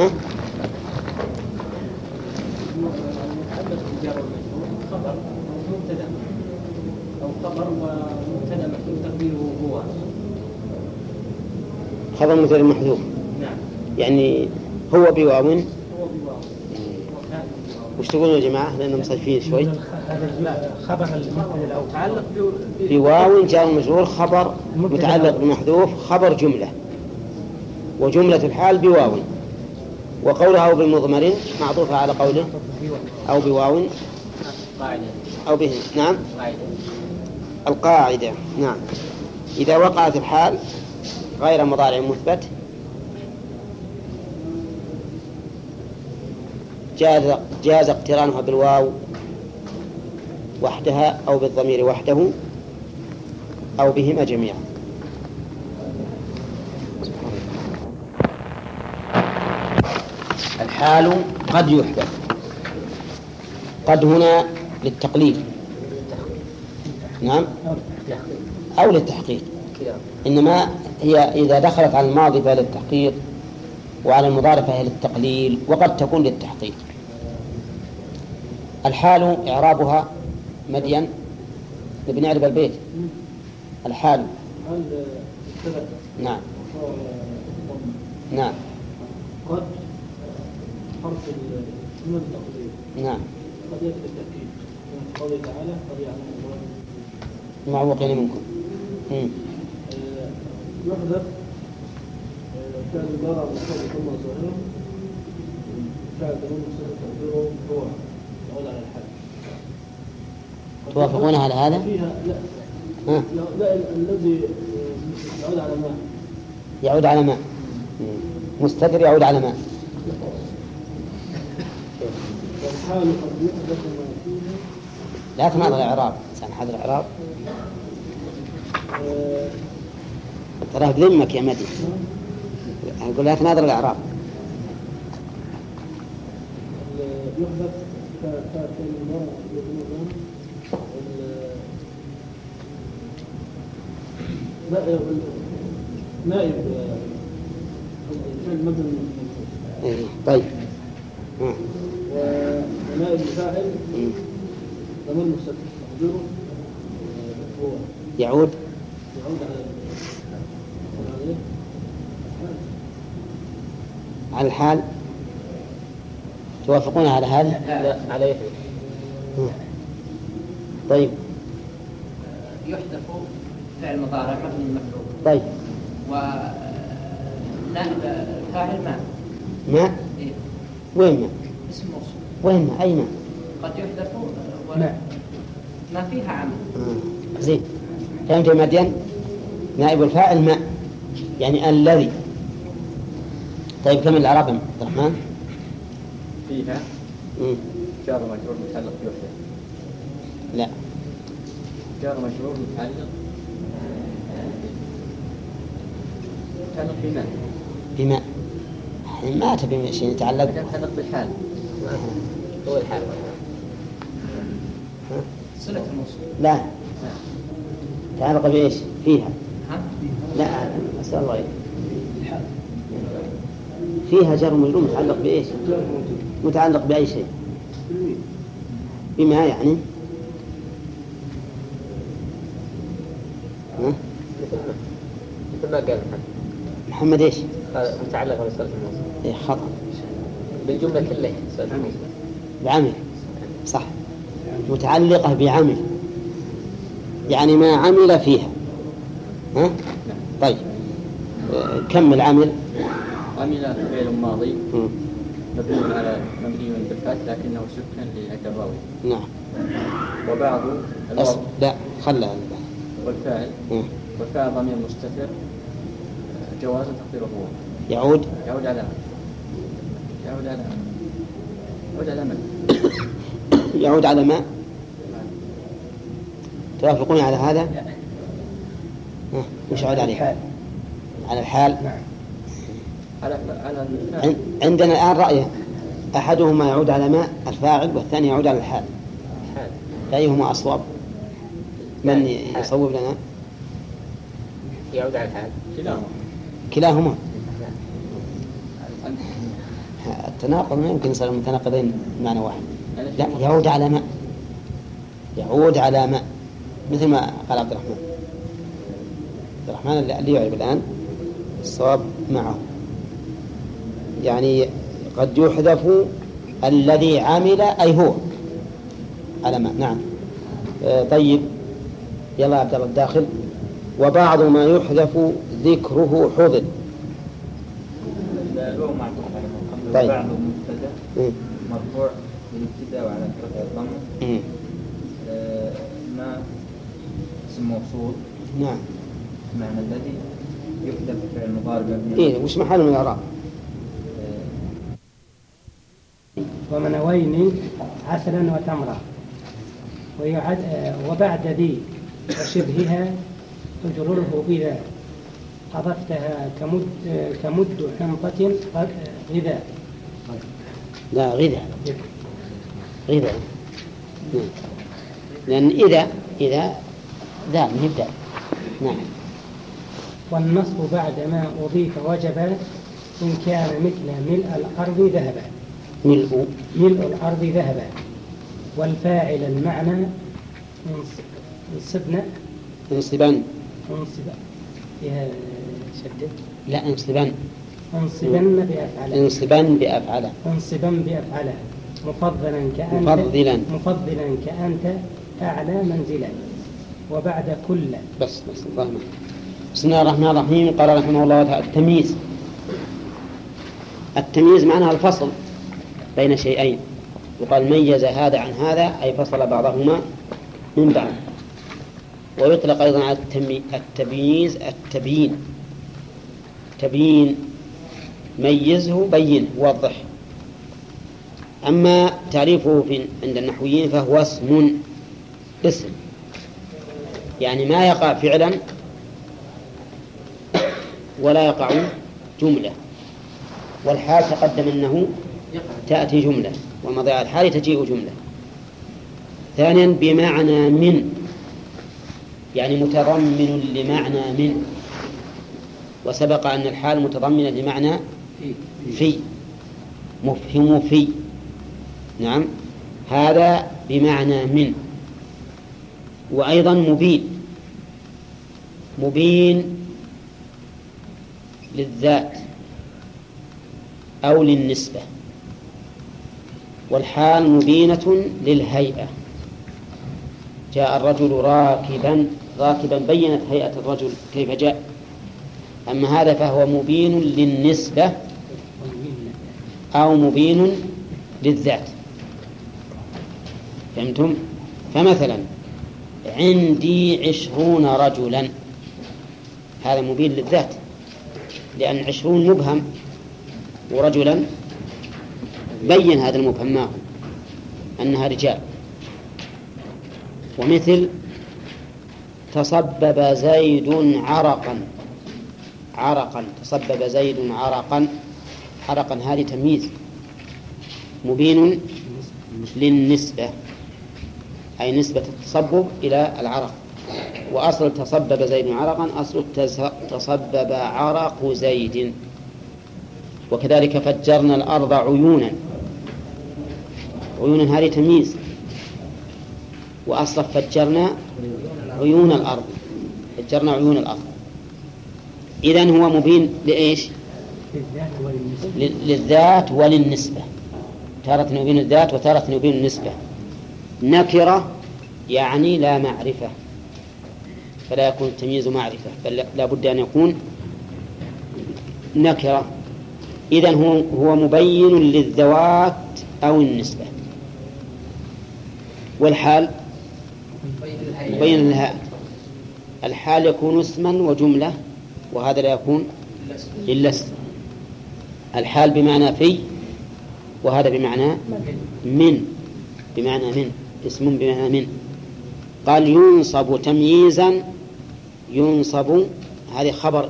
مبتدا أو خبر ومبتدا محذوف تقديره هو خبر مبتدا محذوف. نعم. يعني هو بواو. وش تقولون يا جماعة؟ لأننا مصيفين شوي. خبر متعلق بواو جاء مجرور خبر متعلق بمحذوف خبر جملة وجملة الحال بواو. وقولها أو بالمضمر معطوفة على قوله أو بواو أو به. نعم القاعدة. نعم إذا وقعت الحال غير مضارع مثبت جاز اقترانها بالواو وحدها أو بالضمير وحده أو بهما جميعا. الحال قد يحدث. قد هنا للتقليل. نعم أو للتحقيق. إنما هي إذا دخلت على الماضي فهي للتحقيق وعلى المضارع فهي للتقليل وقد تكون للتحقيق. الحال إعرابها مدين بنعرب البيت. الحال. نعم نعم قد حرف من التقليل. نعم قد يأتي التأكيد من قوله تعالى قد يعلم الله معوقين منكم. يحذف فعل المضارع المصدر ثم ظاهره فعل ضمير مستتر تقديره هو يعود على الحال. توافقون على هذا؟ فيها لا الذي يعود على ما يعود على ما مستتر يعود على ما. لا تناظر الإعراب إنسان حاضر الإعراب تراه بذمك يا مدي. أقول لا تناظر الإعراب. يحدث كلمة نائب نائب الفعل مبني. طيب ونائب الفاعل ضمير مستتر تقديره هو يعود على الحال. توافقون على هذا؟ لا عليه. طيب يحذف فعل مضارع مبني المفعول. طيب ونائب الفاعل ما إيه؟ وين ما اسم موصول. وين ما أي ما قد يحذف ما فيها عمل. زين فهمت يا مدين؟ نائب الفاعل ما يعني الذي. طيب كم الإعراب يا عبد الرحمن؟ فيها جار مجرور متعلق بيحدث. لا جار مجرور متعلق بما ما تبي شيء يتعلق بالحال. هو الحال صلة الموصول. لا تعلق بإيش؟ فيها. لا أسأل الله إيه. فيها جار مجرور متعلق بإيش؟ متعلق بأي شيء؟ بما يعني؟ مثل ما قال محمد إيش؟ متعلق بصلة الموصول. إيه خطأ. بالجملة كلها صلة الموصول. بعمل صح. متعلقة بعمل يعني ما عمل فيها. ها؟ طيب كم العمل؟ عمل فعل ماضي مبني على مبني بالفتح لكنه سكن للتباوي. نعم. وبعض لا خلها والفاعل ضمير مستتر جواز تقديره هو يعود على ما يعود على ما. توافقون على هذا؟ وش يعود عليه؟ على الحال. عندنا الآن رأي أحدهما يعود على ما الفاعل والثاني يعود على الحال. أيهما أصوب؟ من يصوب لنا؟ يعود على الحال. كلاهما تناقض ما يمكن يصير متناقضين معنى واحد. لا يعود على ماء، يعود على ماء مثل ما قال عبد الرحمن. اللي يعرف الآن الصواب معه، يعني قد يحذف الذي عمل أي هو على ماء. نعم طيب يلا عبد الله الداخل. وبعض ما يحذف ذكره حذف. طيب مرفوع بالابتداء وعلى كرة الضم. ما اسم موصول. نعم معنى الذي يحذف فعل مضارب. وش محله من الإعراب؟ ومنوين عسلا وتمرة، وبعد ذي وشبهها تجرره بذا، أضفتها كمد حنطة غذا. لا غذا، لأن إذا ذا نبدأ. نعم. والنصب بعدما أضيف وجبا إن كان مثل ملء الأرض ذهبا. ملء الأرض ذهبا. والفاعل المعنى انصبن فيها شدد. لا انصبن بأفعله مفضلا كأنت أعلى منزلا. وبعد كل بس الله. بسم الله الرحمن الرحيم. قال رحمه الله تعالى التمييز معناها الفصل بين شيئين، وقال ميز هذا عن هذا أي فصل بعضهما من بعض. ويطلق أيضا على التمييز التبيين. تبيين ميزه بينه وضح. أما تعريفه عند النحويين فهو اسم، يعني ما يقع فعلا ولا يقع جملة، والحال تقدم أنه تأتي جملة ومضيع الحال تجيء جملة. ثانيا بمعنى من، يعني متضمن لمعنى من، وسبق أن الحال متضمنة لمعنى في مفهم في. نعم هذا بمعنى من. وأيضا مبين للذات أو للنسبة، والحال مبينة للهيئة. جاء الرجل راكبا بينت هيئة الرجل كيف جاء. أما هذا فهو مبين للنسبة أو مبين للذات. فهمتم؟ فمثلا عندي 20 رجلا، هذا مبين للذات لأن 20 مبهم، ورجلا بين هذا المبهم معه أنها رجال. ومثل تصبب زيد عرقا، عرقا هذه تمييز مبين للنسبة أي نسبة التصبب إلى العرق. وأصل تصبب زيد عرقا أصل تصبب عرق زيد. وكذلك فجرنا الأرض عيونا هذه تمييز، وأصل فجرنا عيون الأرض. إذن هو مبين لإيش؟ للذات وللنسبة، تارة مبين الذات وتارة مبين النسبة. نكرة يعني لا معرفة، فلا يكون التمييز معرفة بل لا بد أن يكون نكرة. إذن هو مبين للذوات أو النسبة. والحال مبين لها، الحال يكون اسما وجملة، وهذا لا يكون إلا اسم. الحال بمعنى في، وهذا بمعنى من، بمعنى من اسم بمعنى من. قال ينصب تمييزا. ينصب هذه خبر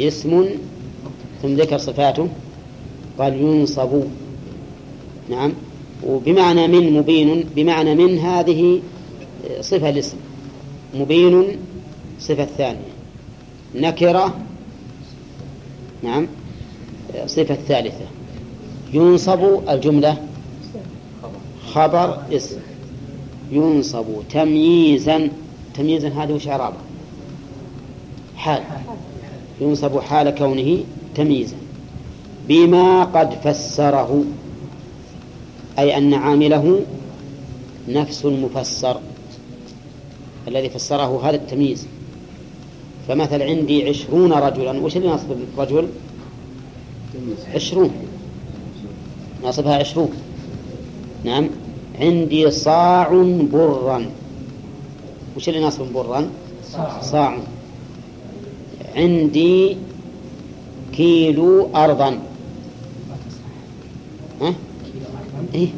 اسم ثم ذكر صفاته. قال ينصب. نعم وبمعنى من مبين. بمعنى من هذه صفة الاسم، مبين صفة الثانية، نكرة. نعم صفة ثالثة ينصب الجملة خبر اسم، ينصب تمييزا. تمييزا هذا وش إعرابه؟ حال. ينصب حال كونه تمييزا بما قد فسره، أي أن عامله نفس المفسر الذي فسره هذا التمييز. فمثل عندي 20 رجلا، وش اللي نصب الرجل؟ 20 نصبها 20. نعم. عندي صاع برا، وش اللي نصب برا؟ صاع. عندي كيلو أرضا، ها؟ إيه؟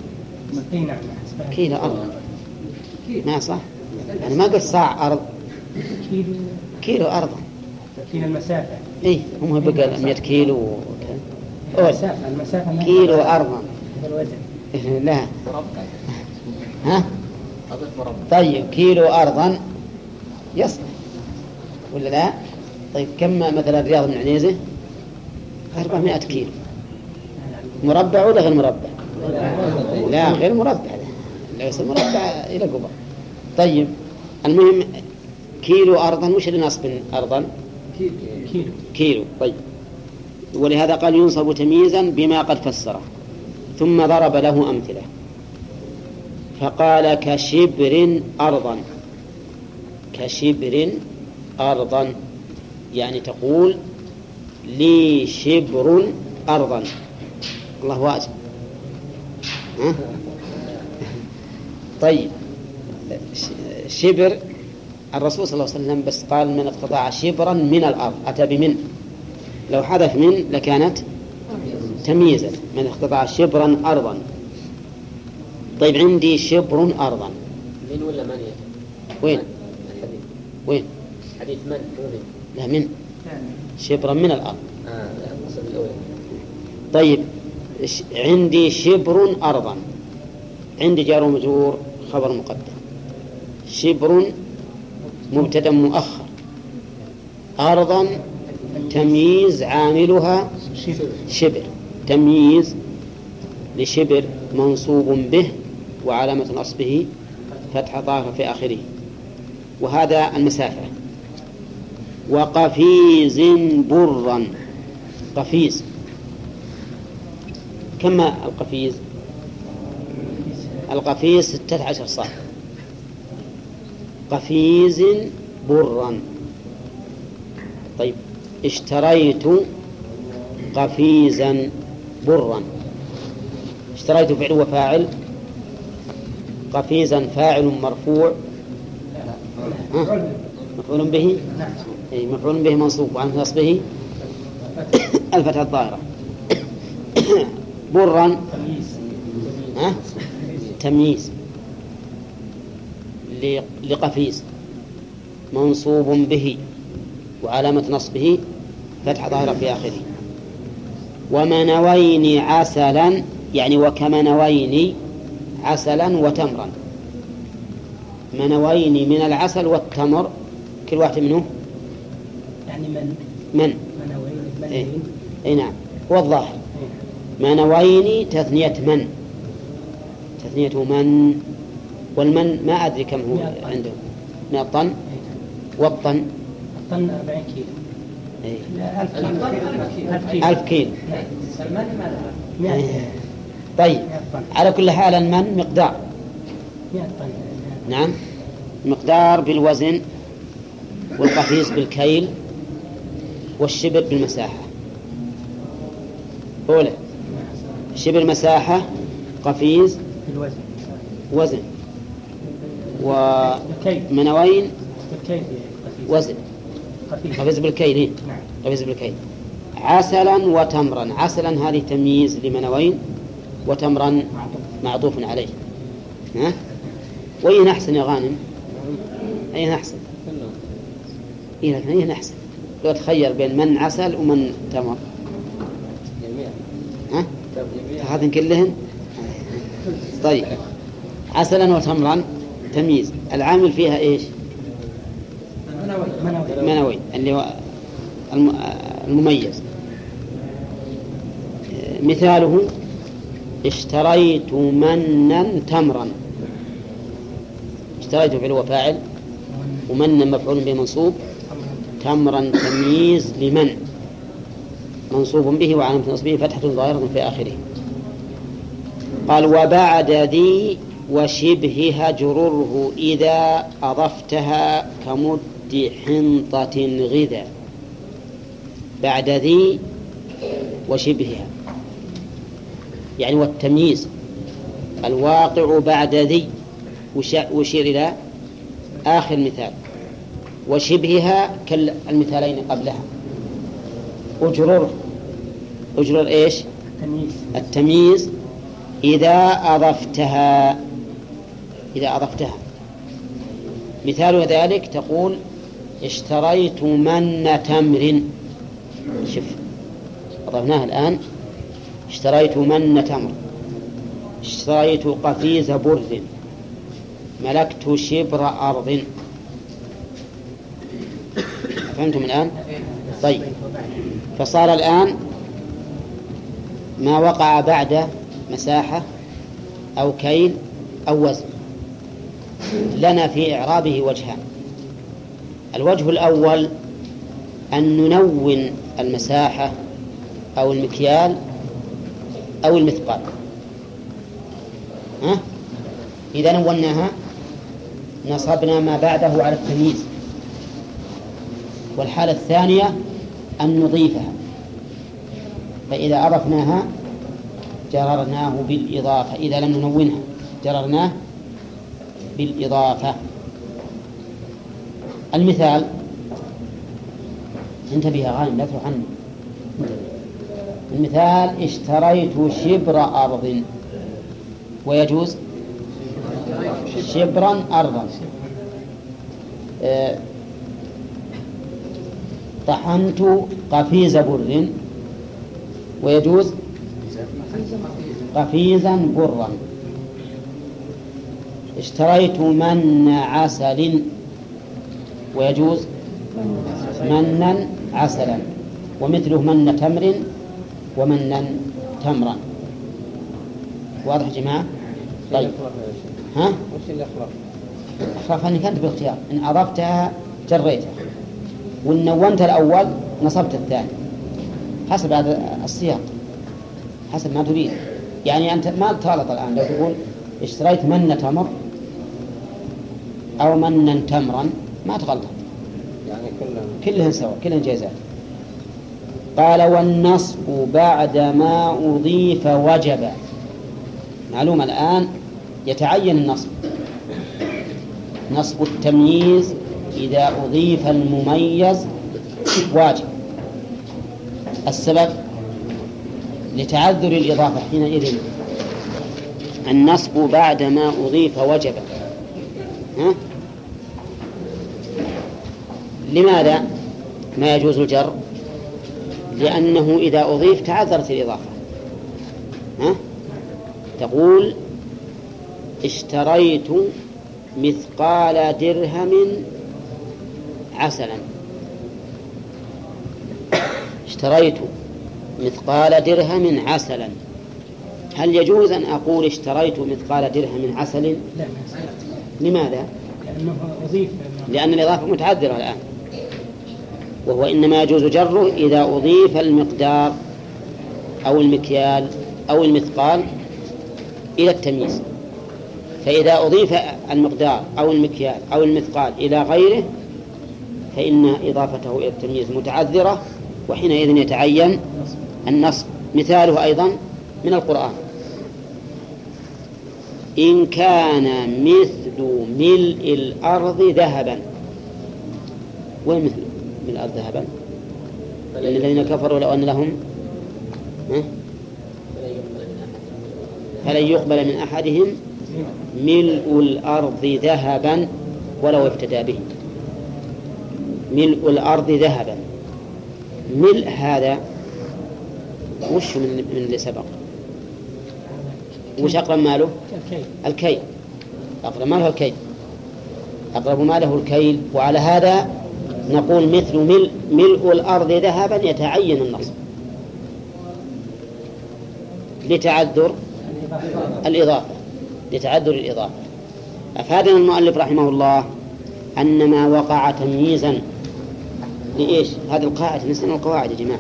كيلو أرض، ما صح؟ أنا ما قلت صاع أرض، كيلو أرض، كيلو المسافة. إيه هم بقى 100 كيلو المسافة كيلو أرض لا ها؟ طيب كيلو أرضا يصل ولا لا؟ طيب كم مثلا الرياض من عنيزة؟ 400 كيلو. مربع ولا غير مربع؟ لا غير مربع، لو يصير مربع إلى قبر. طيب المهم كيلو أرضا، وش اللي نصب أرضا؟ كيلو. طيب ولهذا قال ينصب تمييزا بما قد فسره، ثم ضرب له أمثلة فقال كشبر أرضا. كشبر أرضا يعني تقول لي شبر أرضا. الله واجب. طيب شبر الرسول صلى الله عليه وسلم بس قال من اقتطع شبرا من الأرض، أتى بمن، لو حذف من لكانت تمييزا. من اقتطع شبرا أرضا. طيب عندي شبر أرضا، من ولا من يتم؟ وين الحديث؟ وين حديث من؟ لا من شبرا من الأرض. طيب عندي شبر أرضا، عندي جار ومجرور خبر مقدم، شبر مبتدا مؤخر، أرضا تمييز عاملها شبر، تمييز لشبر منصوب به وعلامة نصبه فتح ظاهر في آخره، وهذا المسافة. وقفيز برا، قفيز كما القفيز؟ القفيز 16 صاع. قفيز برا. طيب اشتريت قفيزا برا. اشتريت فعل وفاعل، قفيزا فاعل مرفوع مفعول به، أي مفعول به منصوب وعلامة نصبه الفتحة الظاهرة. برا تمييز لقفيز منصوب به وعلامة نصبه فتح ظاهرة في آخره. ومنوين عسلا، يعني وكمنوين عسلا وتمرا. منوين من العسل والتمر، كل واحد منه يعني من منوين. اي نعم هو الظاهر. منوين تثنية من، تثنية من، والمن ما أدري كم هو عنده من الطن والطن. الطن 40 كيلو. إيه. 1000 كيلو. المن ما أدري. طيب على كل حال المن مقدار. نعم مقدار بالوزن، والقفيز بالكيل، والشبر بالمساحة. أولى شبر مساحة، قفيز وزن، ومنوين وزن، قفيز بالكيل. قفيز بالكيل. عسلا وتمرا. عسلا هذه تمييز لمنوين، وتمرا معطوف عليه. ها وين أحسن يا غانم؟ أين أحسن؟ أين أحسن؟ لو تخير بين من عسل ومن تمر، هذين كلهن. طيب عسلا وتمرا تمييز العامل فيها ايش؟ منوي اللي هو المميز. مثاله اشتريت منا تمرا. اشتريت فعل وفاعل، ومنا مفعول به منصوب، تمرا تمييز لمن منصوب به وعلامة نصبه فتحة ظاهرة في آخره. قال وبعد ذي وشبهها جرره إذا أضفتها كمد حنطة غذا. بعد ذي وشبهها يعني والتمييز الواقع بعد ذي، وشير إلى آخر مثال، وشبهها كالمثالين قبلها. أجرر إيش؟ التمييز إذا أضفتها مثال ذلك تقول اشتريت من تمر. شوف أضفناها الآن، اشتريت من تمر، اشتريت قفيز برد، ملكت شبر أرض. فهمتم الآن؟ طيب، فصار الآن ما وقع بعد مساحة أو كيل أو وزن لنا في إعرابه وجهان. الوجه الأول أن ننون المساحة أو المكيال أو المثقال. إذا نوناها نصبنا ما بعده على التمييز. والحالة الثانية أن نضيفها، فإذا أضفناها جررناه بالإضافة، إذا لم ننونها جررناه بالإضافة. المثال، انتبه يا غانم لا تروح عني. المثال اشتريت شبر أرض، ويجوز شبرا أرضا. طحنت قفيز بر، ويجوز قفيزا برا. اشتريت من عسل، ويجوز منا عسلا، ومثله من تمر ومنا تمرا. واضح يا جماعة؟ طيب، ها؟ وش الأخرف؟ الأخرف أنك أنت باختيار، إن أضفتها جريتها، وإن نونت الأول نصبت الثاني، حسب هذا السياق، حسب ما تريد. يعني أنت ما تغلط الآن لو تقول اشتريت منة تمر أو منا تمرا، ما تغلط، يعني كلهن سوا، كلهن جائزات. قال والنصب بعد ما أضيف وجب. معلومة الآن يتعين النصب، نصب التمييز إذا أضيف المميز واجب. السبب لتعذر الإضافة حينئذ. النصب بعد ما أضيف وجب، لماذا؟ ما يجوز الجر، لأنه إذا أضيف تعذرت الإضافة. تقول اشتريت مثقال درهم عسلا، اشتريت مثقال درهم عسلا. هل يجوز أن أقول اشتريت مثقال درهم عسل؟ لا. لماذا؟ لأن الإضافة متعذرة الآن، وهو إنما يجوز جره إذا أضيف المقدار أو المكيال أو المثقال إلى التمييز. فإذا أضيف المقدار أو المكيال أو المثقال إلى غيره فإن إضافته إلى التمييز متعذرة، وحينئذ يتعين النصب. مثاله أيضا من القرآن، إن كان مثل ملء الأرض ذهبا. وين مثل ملء الأرض ذهبا؟ الذين كفروا لو أن لهم فلن يقبل من أحدهم ملء الأرض ذهبا ولو افتدى به. ملء الأرض ذهبا، ملء هذا وش من اللي سبق؟ وش أقرب ماله؟ الكيل. أقرب ماله الكيل، أقرب ماله الكيل. وعلى هذا نقول مثل ملء الأرض ذهبا يتعين النصب. لتعذر الإضافة، لتعذر الإضافة. أفادنا المؤلف رحمه الله أن ما وقع تمييزا لإيش؟ هذه القاعدة، نسأل القواعد يا جماعة.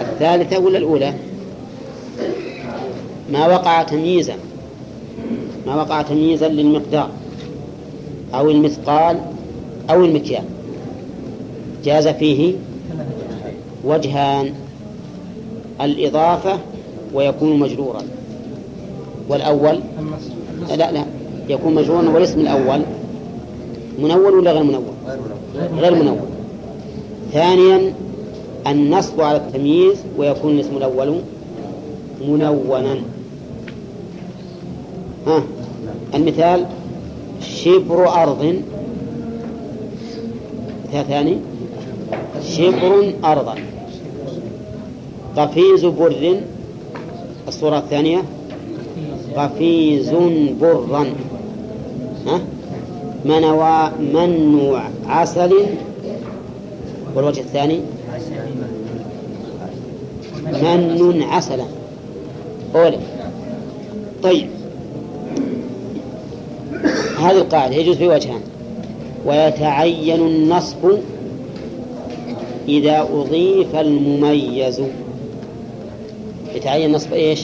الثالثة ولا الأولى؟ ما وقع تمييزا، ما وقع تمييزا للمقدار أو المثقال أو المكيال جاز فيه وجهان، الإضافة ويكون مجرورا، والأول لا يكون مجرورا، والاسم الأول منول ولا غير منول؟ غير منول. ثانيا النصب على التمييز ويكون الاسم الأول منونا. ها المثال شبر أرض، مثال ثاني شبر أرضا، قفيز بر، الصورة الثانية قفيز برا، منوى عسل، والوجه الثاني من عسلا. أولي طيب هذه القاعدة يجوز في وجهان، ويتعين النصب إذا أضيف المميز. يتعين نصب إيش؟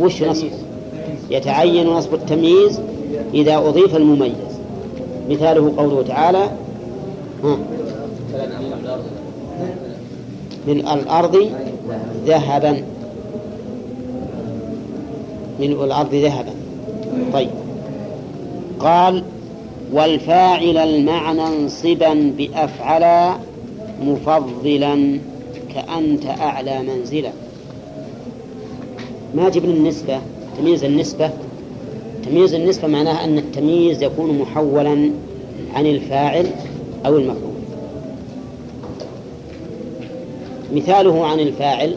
وش نصب؟ يتعين نصب التمييز إذا أضيف المميز، مثاله قوله تعالى ملء الأرض ذهبا، ملء الأرض ذهبا. طيب قال والفاعل المعنى انصبا بأفعل مفضلا كأنت أعلى منزلا. ما جبنا النسبة، تمييز النسبة. تمييز النسبة معناها أن التمييز يكون محولا عن الفاعل أو المفعول. مثاله عن الفاعل،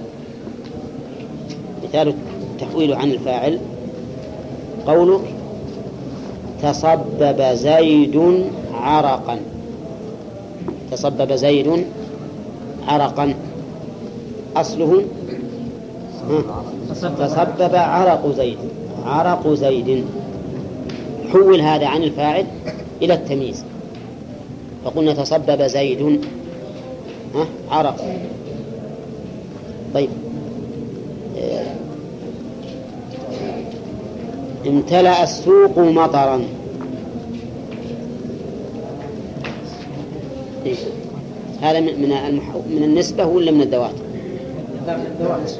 مثال تحويله عن الفاعل قولك تسبب زيد عرقا، تسبب زيد عرقا أصله تسبب عرق زيد، عرق زيد. حول هذا عن الفاعل إلى التمييز فقلنا تسبب زيد عرق. طيب امتلأ السوق مطرا، هذا من النسبة ولا من الذوات؟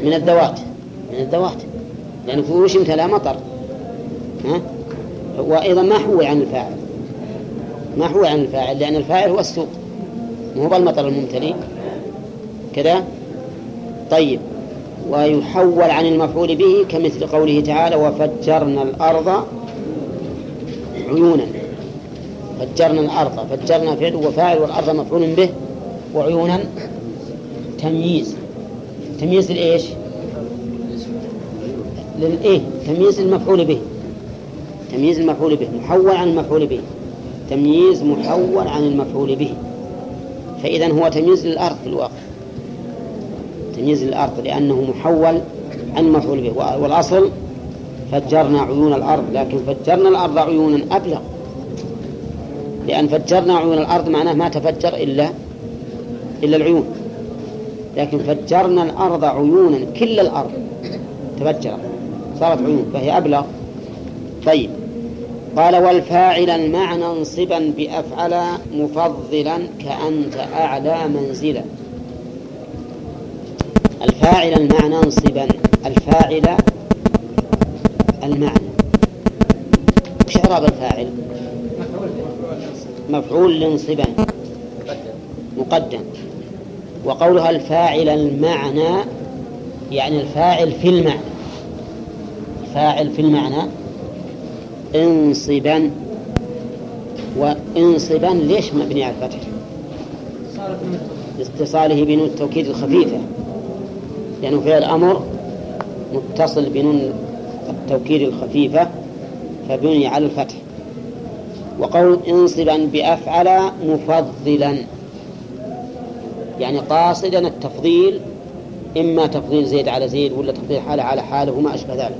من الذوات، من الذوات، لأنه في وش امتلأ مطر. وأيضا ما حوي عن الفاعل، ما حوي عن الفاعل، لأن الفاعل هو السوق وهو المطر الممتلئ كذا. طيب ويحول عن المفعول به كمثل قوله تعالى وفجرنا الأرض عيونا. فجرنا الأرض، فجرنا فعل وفاعل والأرض مفعول به، وعيونا تمييز. تمييز لإيش؟ للإيه؟ تمييز المفعول به، تمييز المفعول به، محول عن المفعول به، تمييز محول عن المفعول به. فإذا هو تمييز للأرض في الواقع، تمييز للأرض لأنه محول عن المفعول به. والأصل فجرنا عيون الأرض، لكن فجرنا الأرض عيونا أبلغ، لأن فجرنا عيون الأرض معناه ما تفجر إلا العيون، لكن فجرنا الأرض عيونا كل الأرض تفجر صارت عيون فهي أبلغ. طيب قال والفاعل المعنى انصبا بأفعل مفضلا كأنت أعلى منزلا. الفاعل المعنى انصبا، الفاعل المعنى وش إعراب الفاعل؟ مفعول لانصبا مقدم. وقولها الفاعل المعنى يعني الفاعل في المعنى، الفاعل في المعنى. انصبا، وانصبا ليش مبني على الفتح؟ لاتصاله بنون التوكيد الخفيفة، لأنه يعني فعل أمر متصل بنون التوكيد الخفيفة فبني على الفتح. وقول انصبا بأفعل مفضلا يعني قاصدا التفضيل إما تفضيل زيد على زيد ولا تفضيل حاله على حاله وما أشبه ذلك.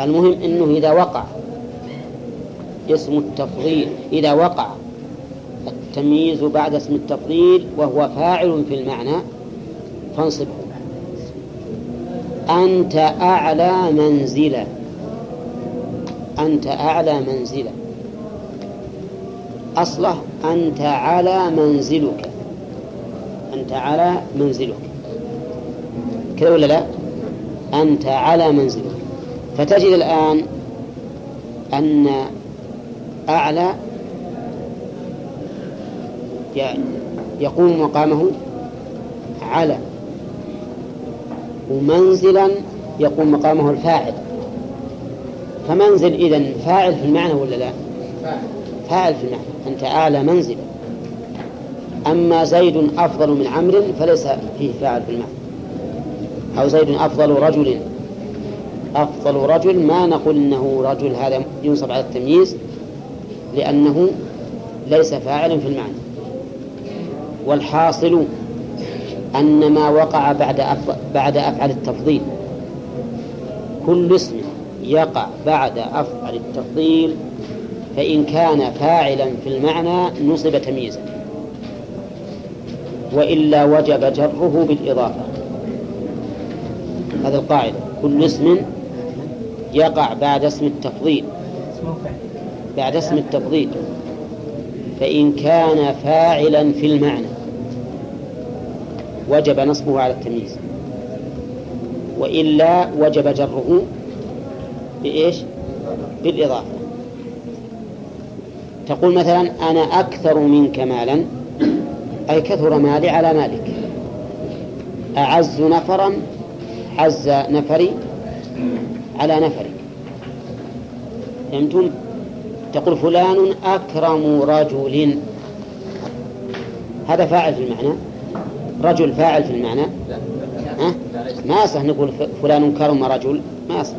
المهم أنه إذا وقع اسم التفضيل، إذا وقع التمييز بعد اسم التفضيل وهو فاعل في المعنى فانصبه. أنت أعلى منزلة، أنت أعلى منزلة، أصله أنت على منزلك، أنت على منزلك كذا ولا لا؟ أنت على منزلك. فتجد الآن أن أعلى يقوم مقامه على، ومنزلا يقوم مقامه الفاعل. فمنزل إذن فاعل في المعنى ولا لا؟ فاعل في المعنى، أنت أعلى منزلا. أما زيد أفضل من عمرو فليس فيه فاعل في المعنى، أو زيد أفضل رجل، أفضل رجل ما نقول إنه رجل، هذا ينصب على التمييز لأنه ليس فاعل في المعنى. والحاصل أن ما وقع بعد أفعل التفضيل، كل اسم يقع بعد أفعل التفضيل فإن كان فاعلا في المعنى نصب تمييزا، وإلا وجب جره بالإضافة. هذا القاعدة، كل اسم يقع بعد اسم التفضيل، بعد اسم التفضيل فإن كان فاعلا في المعنى وجب نصبه على التمييز، وإلا وجب جره بإيش؟ بالإضافة. تقول مثلا أنا أكثر منك مالا، أي كثر مالي على مالك، أعز نفرا عز نفري على نفرك. فهمتم؟ تقول فلان أكرم رجل، هذا فاعل في المعنى، رجل فاعل في المعنى، ما صح نقول فلان كرم رجل، ما صح.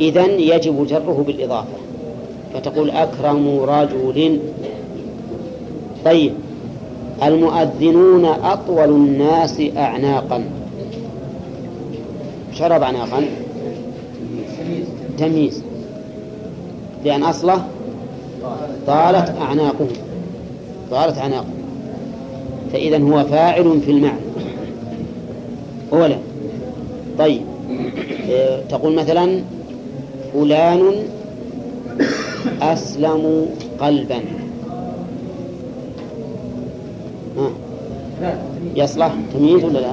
إذن يجب جره بالإضافة، فتقول أكرم رجل. طيب، المؤذنون أطول الناس أعناقا، شرب أعناقا تمييز، لأن أصله طالت أعناقه، طالت أعناقه، فإذا هو فاعل في المعنى أولا. طيب، تقول مثلا فلان أسلم قلبا، يصلح تمييز ولا لا؟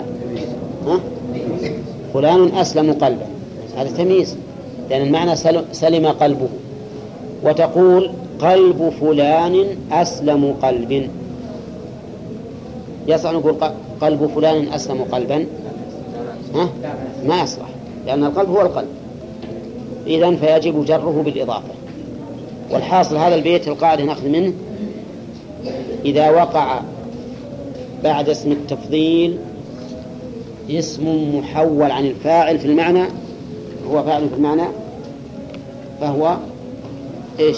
فلان أسلم قلبا، هذا تمييز لأن المعنى سلم قلبه. وتقول قلب فلان أسلم قلب، يصح نقول قلب فلان أسلم قلبا؟ ما يصح، لأن القلب هو القلب. إذن فيجب جره بالإضافة. والحاصل هذا البيت القاعدة نأخذ منه إذا وقع بعد اسم التفضيل اسم محول عن الفاعل في المعنى، هو فاعل في المعنى فهو إيش؟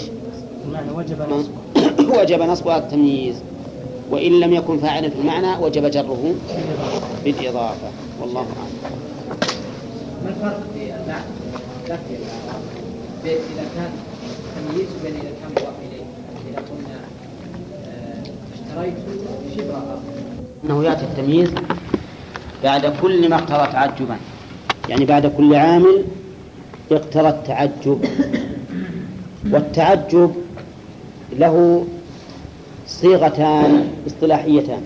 وجب نصبه التمييز، وإن لم يكن فاعلا في المعنى وجب جره بالإضافة. والله أعلم. ما الفرق في المعنى؟ لا في إذا كان تمييز بين إذا كان مضاف إليه، إذا قلنا اشتريت شبر أرض، إنه يأتي التمييز بعد كل ما اقترى تعجبا، يعني بعد كل عامل اقترى التعجب. والتعجب له صيغتان اصطلاحيتان،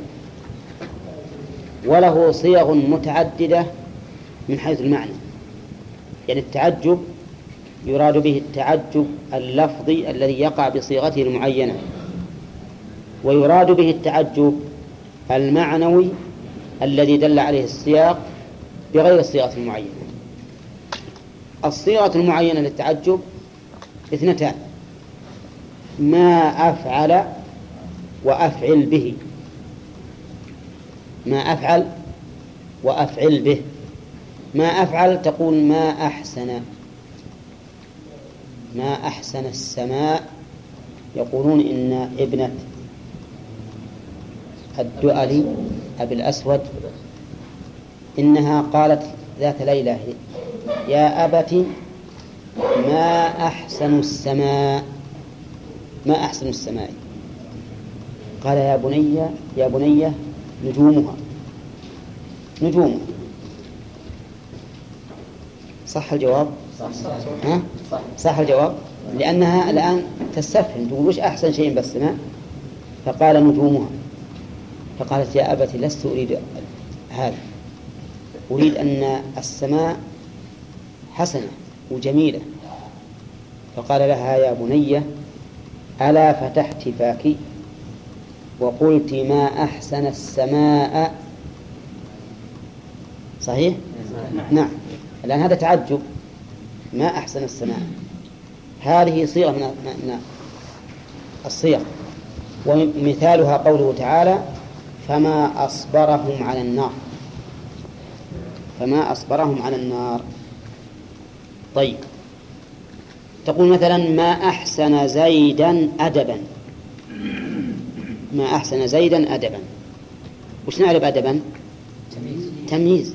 وله صيغ متعددة من حيث المعنى. يعني التعجب يراد به التعجب اللفظي الذي يقع بصيغته المعينة، ويراد به التعجب المعنوي الذي دل عليه السياق بغير الصيغة المعينة. الصيغة المعينة للتعجب اثنتان: ما أفعل وأفعل به، ما أفعل وأفعل به. ما أفعل تقول ما أحسن، ما أحسن السماء، يقولون إن ابنة الدؤلي أبي الأسود إنها قالت ذات ليلة: يا أبت ما أحسن السماء. قال: يا بني نجومها. صح الجواب؟ صح الجواب، لأنها الآن تستفهم تقول وش أحسن شيء بالسماء؟ فقال: نجومها. فقالت: يا أبت لست أريد هذا، أريد أن السماء حسنة وجميلة. فقال لها: يا بني ألا فتحت فاكي وقلت ما أحسن السماء؟ صحيح؟ نعم. الآن هذا تعجب، ما أحسن السماء، هذه صيغة من الصيغ، ومثالها قوله تعالى: فما أصبرهم على النار. طيب، تقول مثلا: ما أحسن زيدا أدبا. وش نعرف أدبا؟ تمييز،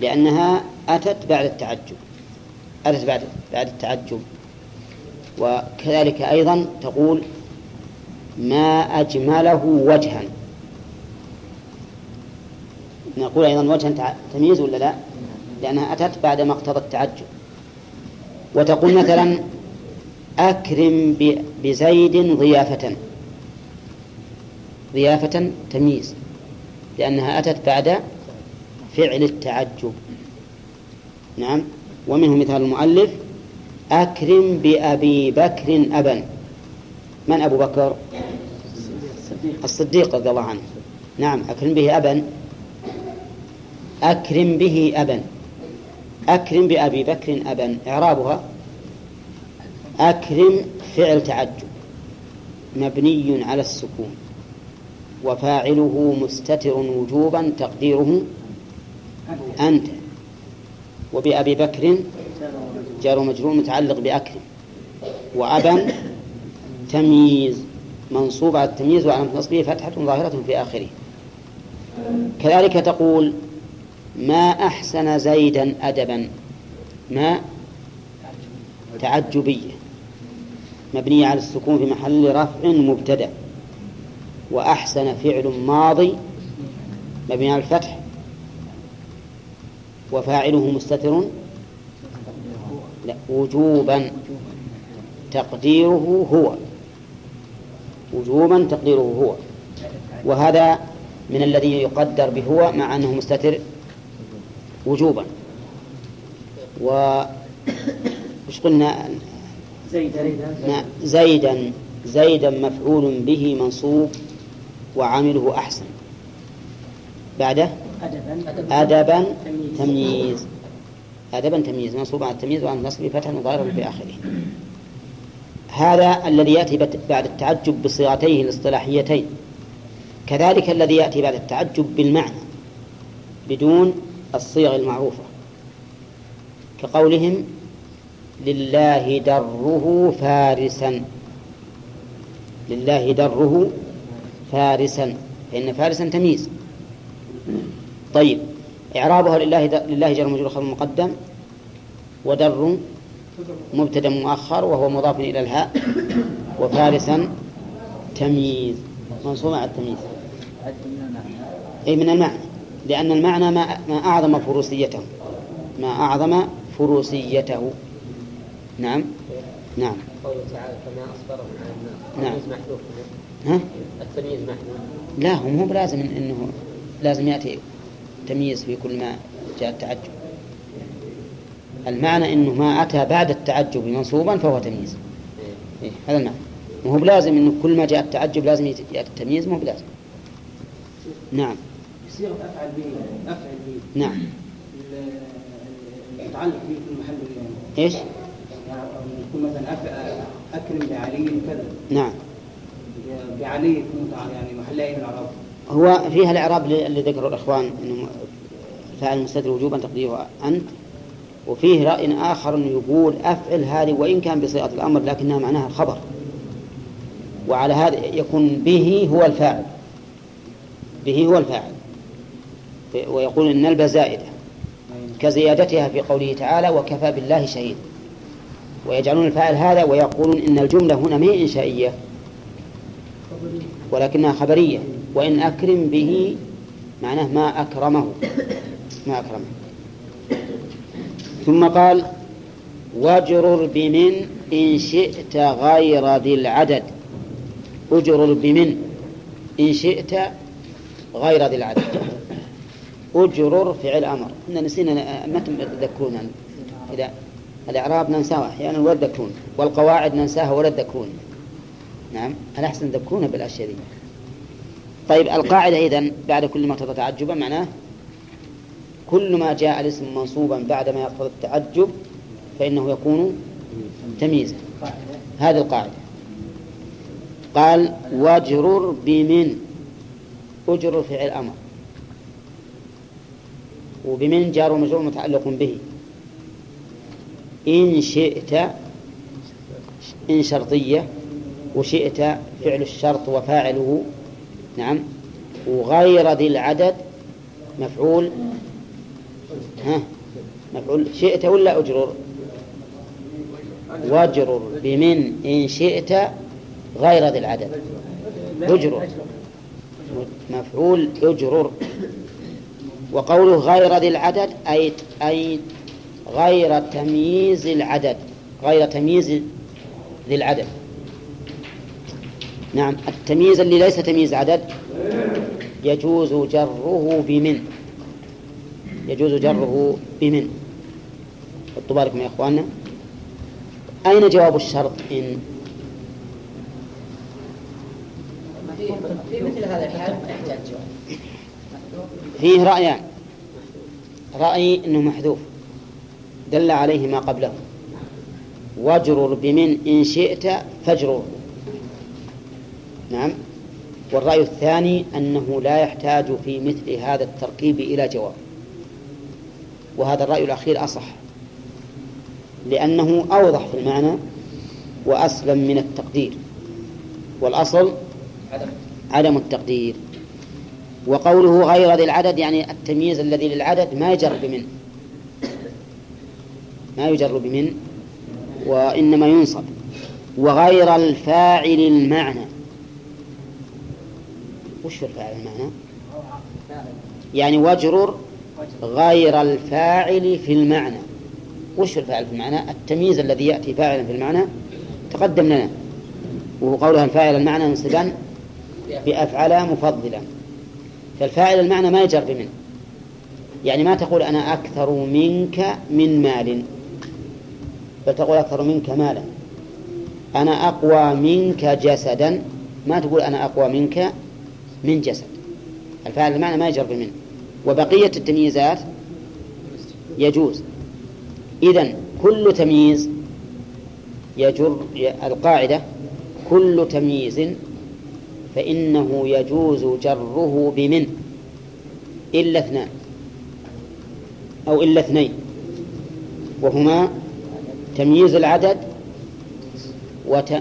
لأنها أتت بعد التعجب. وكذلك أيضا تقول: ما أجمله وجها. نقول أيضا وجها تمييز ولا لا؟ لأنها أتت بعد ما اقتضى التعجب. وتقول مثلا: أكرم بزيد ضيافة تمييز، لأنها أتت بعد فعل التعجب. نعم. ومنه مثال المؤلف: أكرم بأبي بكر أبا. من أبو بكر؟ الصديق رضي الله عنه. نعم. أكرم به أبا. أكرم بأبي بكر أبا، إعرابها: أكرم فعل تعجب مبني على السكون، وفاعله مستتر وجوبا، تقديره أنت. وبأبي بكر جار ومجرور متعلق بأكرم، وأبا تمييز منصوب على التمييز، وعلامة نصبه فتحة ظاهرة في آخره. كذلك تقول: ما أحسن زيدا أدبا. ما تعجبية مبنية على السكون في محل رفع مبتدأ، وأحسن فعل ماضي مبني على الفتح، وفاعله مستتر وجوبا تقديره هو، وهذا من الذي يقدر بهو مع أنه مستتر وجوبا. وش قلنا؟ زيدا مفعول به منصوب وعامله أحسن، بعده أدبا تمييز. أدبا تمييز منصوب على التمييز، وعن نصب فتحا ظاهرا في آخره. هذا الذي يأتي بعد التعجب بصيغتيه الاصطلاحيتين. كذلك الذي يأتي بعد التعجب بالمعنى بدون الصيغ المعروفة، كقولهم: لله دره فارسا. فإن فارسا تمييز. طيب، إعرابها: لله جر ومجرور خبر مقدم، ودر مبتدأ مؤخر وهو مضاف إلى الهاء، وفارسا تمييز منصوب على التمييز أي من المعنى، لأن المعنى ما أعظم فروسيته. نعم. قوله تعالى: فما أصبرهم على النار. نعم. التمييز محذوف. لا، هم لازم إنه لازم يأتي تمييز في كل ما جاء التعجب. المعنى إنه ما أتى بعد التعجب منصوبا فهو تمييز. هذا المعنى. مو بلازم إنه كل ما جاء التعجب لازم يأتي التمييز، مو بلازم. نعم. صيغة أفعل به. نعم. المتعلق به في المحل إيش؟ يعني يكون مثلا أكرم بعلي كذا. نعم. بعلي يعني محلها الإعراب. هو فيها الإعراب اللي ذكره الإخوان، إنه فاعل مستتر وجوبا تقديره أنت. وفيه رأي آخر إنه يقول أفعل هذه وإن كان بصيغة الأمر، لكنها معناها الخبر، وعلى هذا يكون به هو الفاعل. ويقول إن النلبة زائدة كزيادتها في قوله تعالى وكفى بالله شهيد، ويجعلون الفاعل هذا ويقولون إن الجملة هنا ما هي إنشائية ولكنها خبرية، وإن أكرم به معناه ما أكرمه. ثم قال واجرر بمن إن شئت غير ذي العدد، اجرر بمن إن شئت غير ذي العدد. اجرر فعل أمر، إننا نسينا متى تذكرون إذا الإعراب ننساها أحيانا ولا تذكرون، والقواعد ننساها ولا تذكرون. نعم الأحسن تذكرون بالأشياء دي. طيب القاعدة إذن بعد كل ما اقتضى تعجبا معناه كل ما جاء الاسم منصوبا بعد ما يقتضى التعجب فإنه يكون تمييزا. هذه القاعدة. قال واجرر بمن، اجرر فعل أمر، وبمن جار ومجرور متعلق به. إن شئت إن شرطية، وشئت فعل الشرط وفاعله نعم، وغير ذي العدد مفعول مفعول شئت ولا أجرر؟ واجرر بمن إن شئت غير ذي العدد، أجرر مفعول أجرر. وقوله غير ذي العدد أي غير تمييز العدد، غير تمييز ذي العدد. نعم التمييز اللي ليس تمييز عدد يجوز جره بمن، يجوز جره بمن. حطوا بالكم يا إخواننا. أين جواب الشرط إن؟ في مثل هذا الحال يحتاج جواب. فيه رأيان، رأي إنه محذوف دل عليه ما قبله، واجرر بمن إن شئت فاجرر نعم. والرأي الثاني أنه لا يحتاج في مثل هذا التركيب إلى جواب، وهذا الرأي الأخير أصح لأنه أوضح في المعنى وأسلم من التقدير، والأصل عدم التقدير. وقوله غير ذي العدد يعني التمييز الذي للعدد ما يجر بمن، ما يجر بمن، وإنما ينصب. وغير الفاعل المعنى، وش الفاعل المعنى؟ يعني واجرر غير الفاعل في المعنى. وش الفاعل في المعنى؟ التمييز الذي يأتي فاعلا في المعنى تقدم لنا، وهو قولها الفاعل المعنى منصبا بأفعل مفضلا. فالفاعل المعنى ما يجر بمن، يعني ما تقول أنا أكثر منك من مال، بل تقول أكثر منك مالا. أنا أقوى منك جسدا، ما تقول أنا أقوى منك من جسد. الفاعل المعنى ما يجر بمن، وبقية التمييزات يجوز. إذن كل تمييز يجر، القاعدة كل تمييز فإنه يجوز جره بمن إلا اثنان أو إلا اثنين، وهما تمييز العدد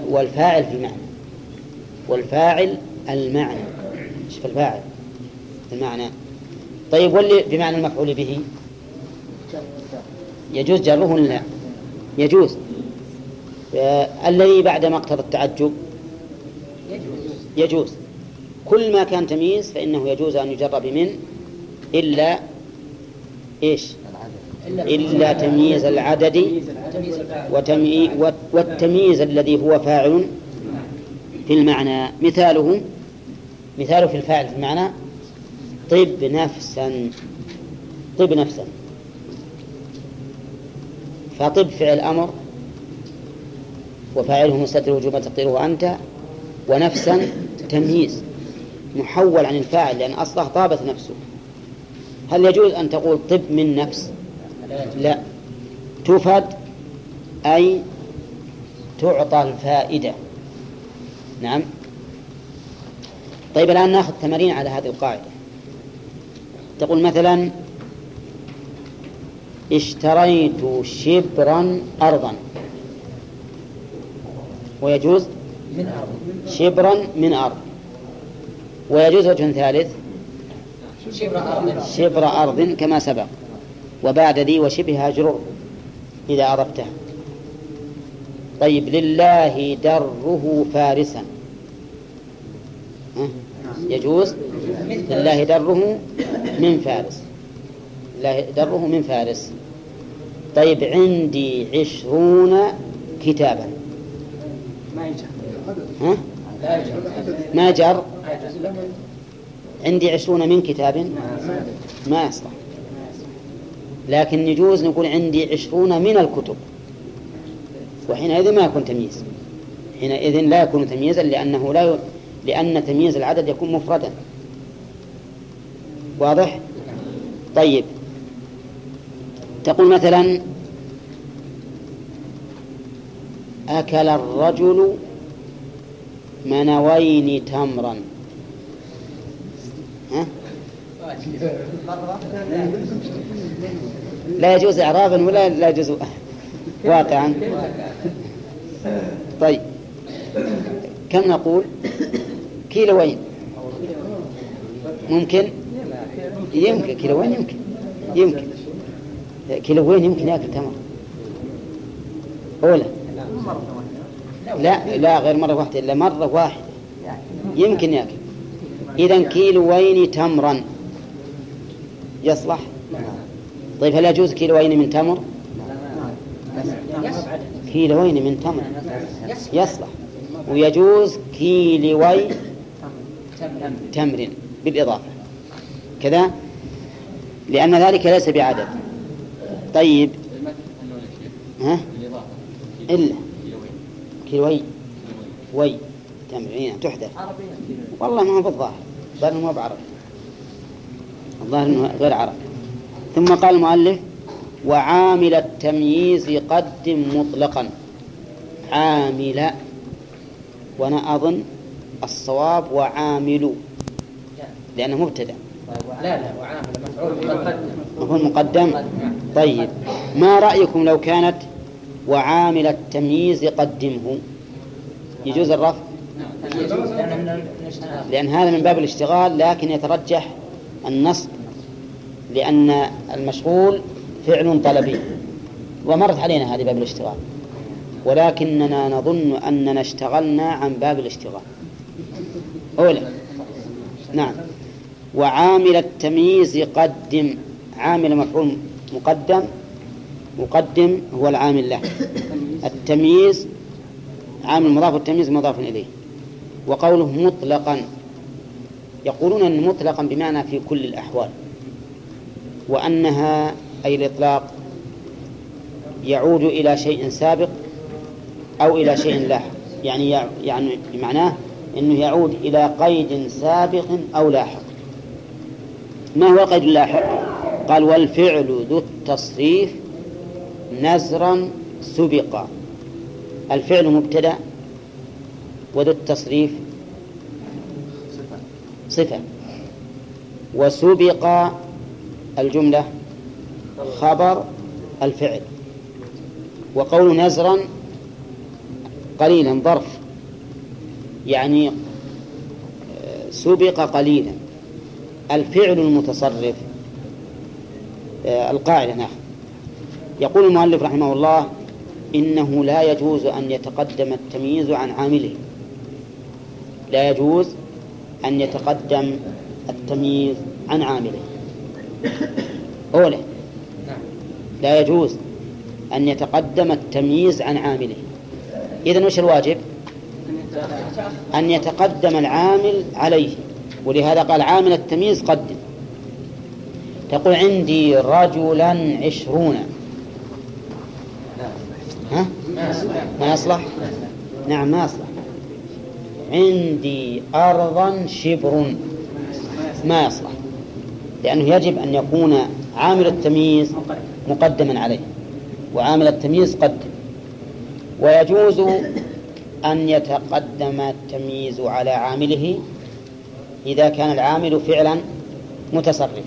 والفاعل في المعنى، والفاعل المعنى شف الفاعل المعنى. طيب واللي بمعنى المفعول به يجوز جره ولا لا؟ يجوز. الذي بعد ما اقتضى التعجب يجوز. كل ما كان تمييز فإنه يجوز أن يجر بمن إلا إيش؟ إلا تمييز العدد والتمييز الذي هو فاعل في المعنى. مثاله في الفاعل في المعنى طب نفسا. فطب فعل أمر وفاعله مستتر وجوبا تقديره أنت، ونفسا تمييز محول عن الفاعل لأن أصله طابت نفسه. هل يجوز أن تقول طب من نفس؟ لا، تفد أي تعطى الفائدة. نعم. طيب الآن نأخذ تمارين على هذه القاعدة. تقول مثلا اشتريت شبرا أرضا، ويجوز شبرا من أرض. ويجوز وجه ثالث شبر أرض كما سبق، وبعد ذي وشبهها جرر إذا عرفتها. طيب، لله دره فارسا يجوز؟ لله دره من فارس، لله دره من فارس. طيب، عندي 20 كتابا ما جر، عندي 20 من كتاب ما يصلح، لكن يجوز نقول عندي 20 من الكتب، وحينئذ ما يكون تمييز، حينئذ لا يكون تمييزا لأن تمييز العدد يكون مفردا. واضح؟ طيب، تقول مثلا أكل الرجل منوين تمرا، لا يجوز إعرابا ولا لا يجوز واقعا. طيب، كم نقول؟ كيلوين ممكن؟ يمكن كيلوين، يمكن كيلوين، يمكن يأكل تمر أولا؟ لا غير مرة واحدة، إلا مرة واحدة يمكن يأكل. إذن كيلوين تمرا يصلح؟ طيب، هل يجوز كيلوين من تمر؟ كيلوين من تمر يصلح، ويجوز كيلوي تمر بالإضافة كذا، لأن ذلك ليس بعدد. طيب، ها؟ إلا كيلوي وي تمرين تحدث، والله ما هو بالظاهر، بل ما بعرف، الظاهر إنه غير عرف. ثم قال المؤلف: وعامل التمييز قدم مطلقا. عامل، وأنا أظن الصواب وعامل، لأنه مبتدأ. لا وعامل مفعول مقدم. طيب، ما رأيكم لو كانت وعامل التمييز قدمه؟ يجوز الرفع، لأن هذا من باب الاشتغال، لكن يترجح النصب، لأن المشغول فعل طلبي، ومرت علينا هذه باب الاشتغال، ولكننا نظن أننا اشتغلنا عن باب الاشتغال أولا. نعم، وعامل التمييز قدم، عامل مفعول مقدم، مقدم هو العامل له، التمييز عامل مضاف، والتمييز مضاف إليه. وقوله مطلقا، يقولون أن مطلقا بمعنى في كل الأحوال، وأنها أي الإطلاق يعود إلى شيء سابق أو إلى شيء لاحق، يعني معناه أنه يعود إلى قيد سابق أو لاحق. ما هو القيد اللاحق؟ قال: والفعل ذو التصريف نزرا سبقا. الفعل مبتدأ، وذو التصريف صفة، وسبق الجملة خبر الفعل. وقول نزرا قليلا ظرف، يعني سبق قليلا. الفعل المتصرف القاعدة نحن. يقول المؤلف رحمه الله: إنه لا يجوز أن يتقدم التمييز عن عامله، لا يجوز أن يتقدم التمييز عن عامله أولا، لا يجوز أن يتقدم التمييز عن عامله. إذن وش الواجب؟ أن يتقدم العامل عليه، ولهذا قال عامل التمييز قدم. تقول عندي 20 رجلا، ها؟ ما يصلح؟ نعم ما يصلح. عندي أرضا شبر، ما يصلح، لأنه يجب أن يكون عامل التمييز مقدما عليه، وعامل التمييز قدم. ويجوز أن يتقدم التمييز على عامله إذا كان العامل فعلا متصرفا،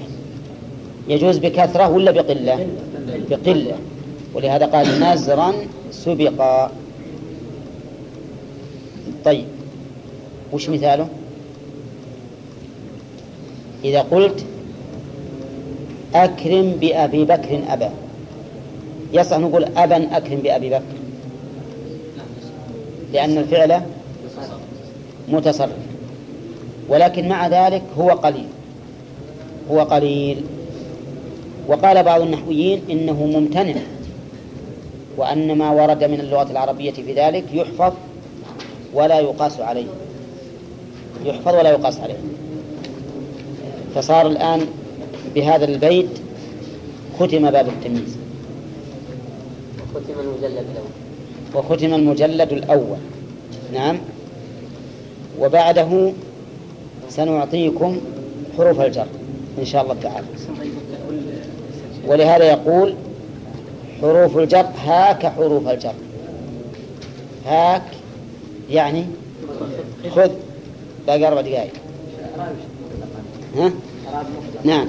يجوز بكثرة ولا بقلة؟ بقلة، ولهذا قال نزرا سبقا. طيب، وش مثاله؟ إذا قلت أكرم بأبي بكر أبا، يصح نقول أبا أكرم بأبي بكر، لأن الفعل متصرف، ولكن مع ذلك هو قليل. وقال بعض النحويين إنه ممتنع، وأن ما ورد من اللغة العربية في ذلك يحفظ ولا يقاس عليه، يحفظ ولا يقاس عليه. فصار الآن بهذا البيت ختم باب التمييز، وختم المجلد الأول. نعم. وبعده سنعطيكم حروف الجر إن شاء الله تعالى، ولهذا يقول حروف الجر هاك حروف الجر. هاك يعني خذ. باقي 4 دقائق. ها؟ نعم.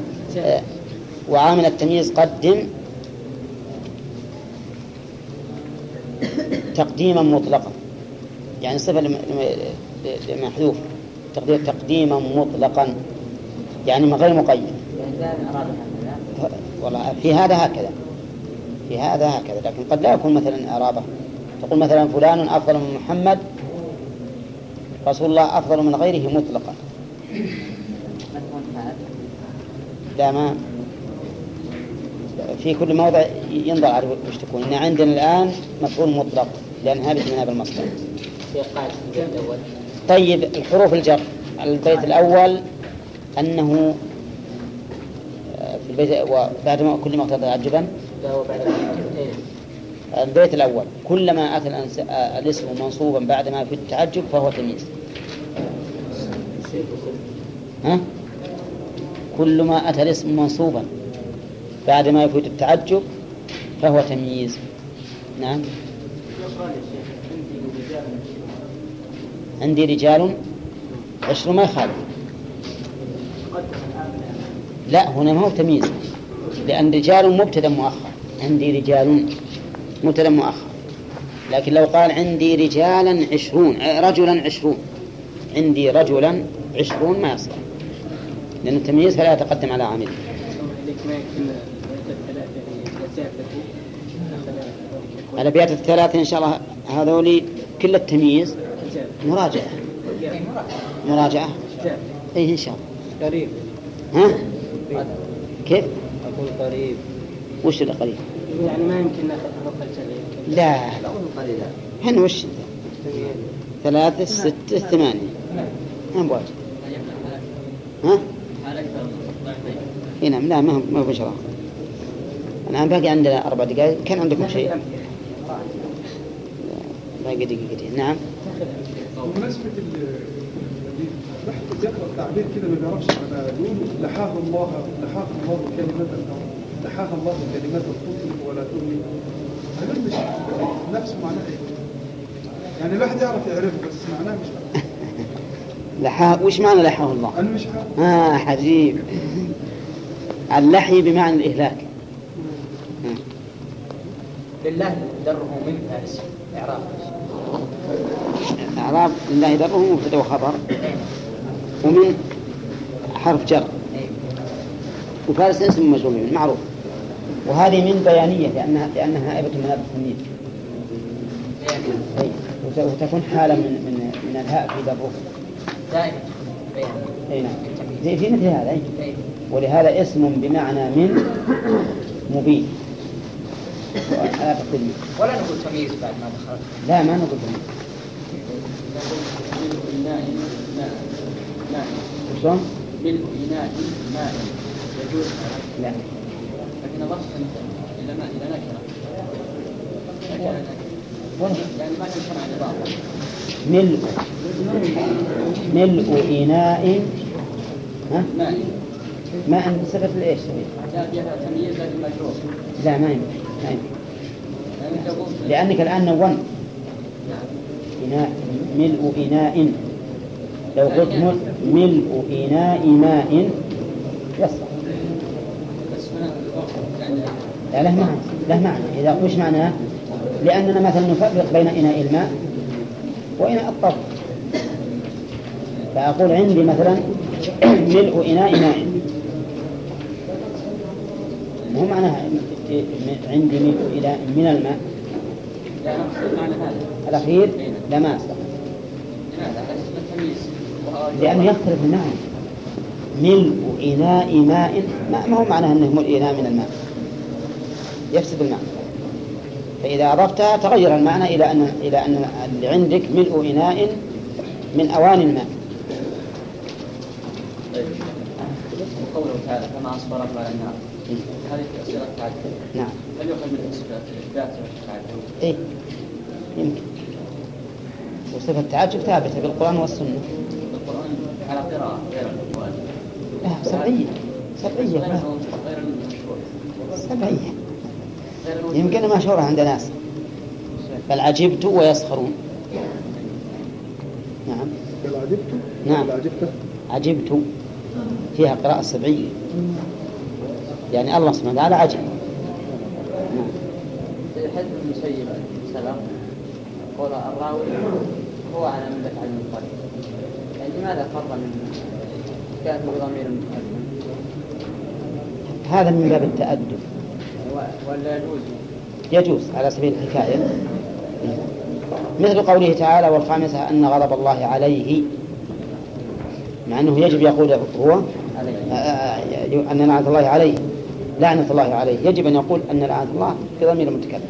وعامل التمييز قدم تقديما مطلقا، يعني صفة لمحذوف، تقدير تقديما مطلقا يعني من غير مقيد. والله في هذا هكذا، لكن قد لا يكون مثلا إرادة. تقول مثلا فلان أفضل من محمد، رسول الله أفضل من غيره مطلقا. لا، ما في كل موضع ينظر على وش تكون. إن عندنا الآن مفعول مطلق لأن هذا من هذا المصدر. طيب الحروف الجر على البيت الأول أنه في البيت، وبعد ما كل ما اقتضى عجبا البيت الأول كلما أتى الاسم منصوبا بعد ما في التعجب فهو تمييز. ها؟ كلما أتى الاسم منصوبا بعد ما يفوت التعجب فهو تمييز. نعم. عندي رجال 20 ما يخالف. لا، هنا ما هو تمييز، لأن رجال مبتدأ مؤخر. عندي رجال مبتدأ مؤخر، لكن لو قال عندي رجالا 20، رجلا 20، عندي رجلا 20 ما يصلح، لأن التمييز فلا يتقدم على عامله. الأبيات الثلاثة إن شاء الله هذولي كل التمييز مراجعة. إيه إن شاء الله. قريب. ها؟ كيف؟ أقول قريب. وش اللي قريب؟ يعني ما يمكن ناخذ حروف الجر. لا. هن وش؟ 3، 6، 8. هم واجد. ها؟ هنا لا، ما هو شرط. الآن باقي عندنا 4 دقائق. كان عندكم شيء؟ باقي دقيقتين. نعم. بمناسبة الذكر التعبير كده ما بيعرفش على دون لحاها الله كلمات الخطب ولا تؤمن، هل مش نفس معناه يعني الواحد يعرفه بس معناه مش عارف. لحاه، وش معنى لحاه الله؟ أنا مش عارف. عجيب. اللحي بمعنى الإهلاك. لله دره من فارس إعراب لله دره مبتدأ وخبر ومن حرف جر، وفارس اسم مجرور معروف، وهذه من بيانية لأنها هائبة من هذا التمييز، وتكون حالة من الهاء في ذا دائما في مثل هذا. ولهذا اسم بمعنى من مبين. ولا نقول تمييز بعد ما دخلت. لا، ما نقول تمييز. ملء إناء ماء. ملء إناء ماء يجوز. لا. لكن ضبط إلى ماء إلى نكرة. يعني ما تشمل على بعض. ملء إناء ماء. ما عند صفة لإيش تمييز؟ لا، ما يمكن. لأنك الآن نون إناء ملء إناء. لو قلت ملء إناء ماء يصح. لا، له معنى. إذا وش معناه؟ لأننا مثلا نفرق بين إناء الماء وإناء الطبخ، فأقول عندي مثلا ملء إناء ماء. مو معناها عندي ميل إلى من الماء الأخير لما أصدق، لأنه يختلف النوع. ملء إناء ماء ما هو معناه أنه ملء إناء من الماء، يفسد المعنى. فإذا أضفتها تغير المعنى إلى أن عندك ملء إناء من أواني الماء. قوله تعالى فما أصبر على النار، هذه تأثير التعدد. نعم. هل يخل من الإثبات والتعدد؟ إيه يمكن. وصفة التعجب ثابتة بالقرآن والسنة. بالقرآن على قراءة غير القرآن. سبعية. غير المشهور. سبعية. يمكن مشهورة عند ناس. بل عجبت ويسخرون. نعم. بل عجبت. نعم. عجبت. فيها قراءة سبعية. يعني الله سبحانه وتعالى عجب. حدث المسيب السلام. قول الراوي هو على من بحث عن القريب، يعني لماذا فرض من كاتب ضمير المتقدم؟ هذا من باب التأدب ولا يجوز؟ يجوز على سبيل الحكاية، مثل قوله تعالى والخامسة أن غضب الله عليه، مع أنه يجب يقول هو أن لعنة الله عليه، لعنة الله عليه، يجب أن يقول أن لعنة الله في ضمير المتكلم.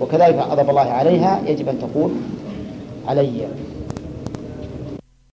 وكذلك غضب الله عليها يجب أن تقول علي.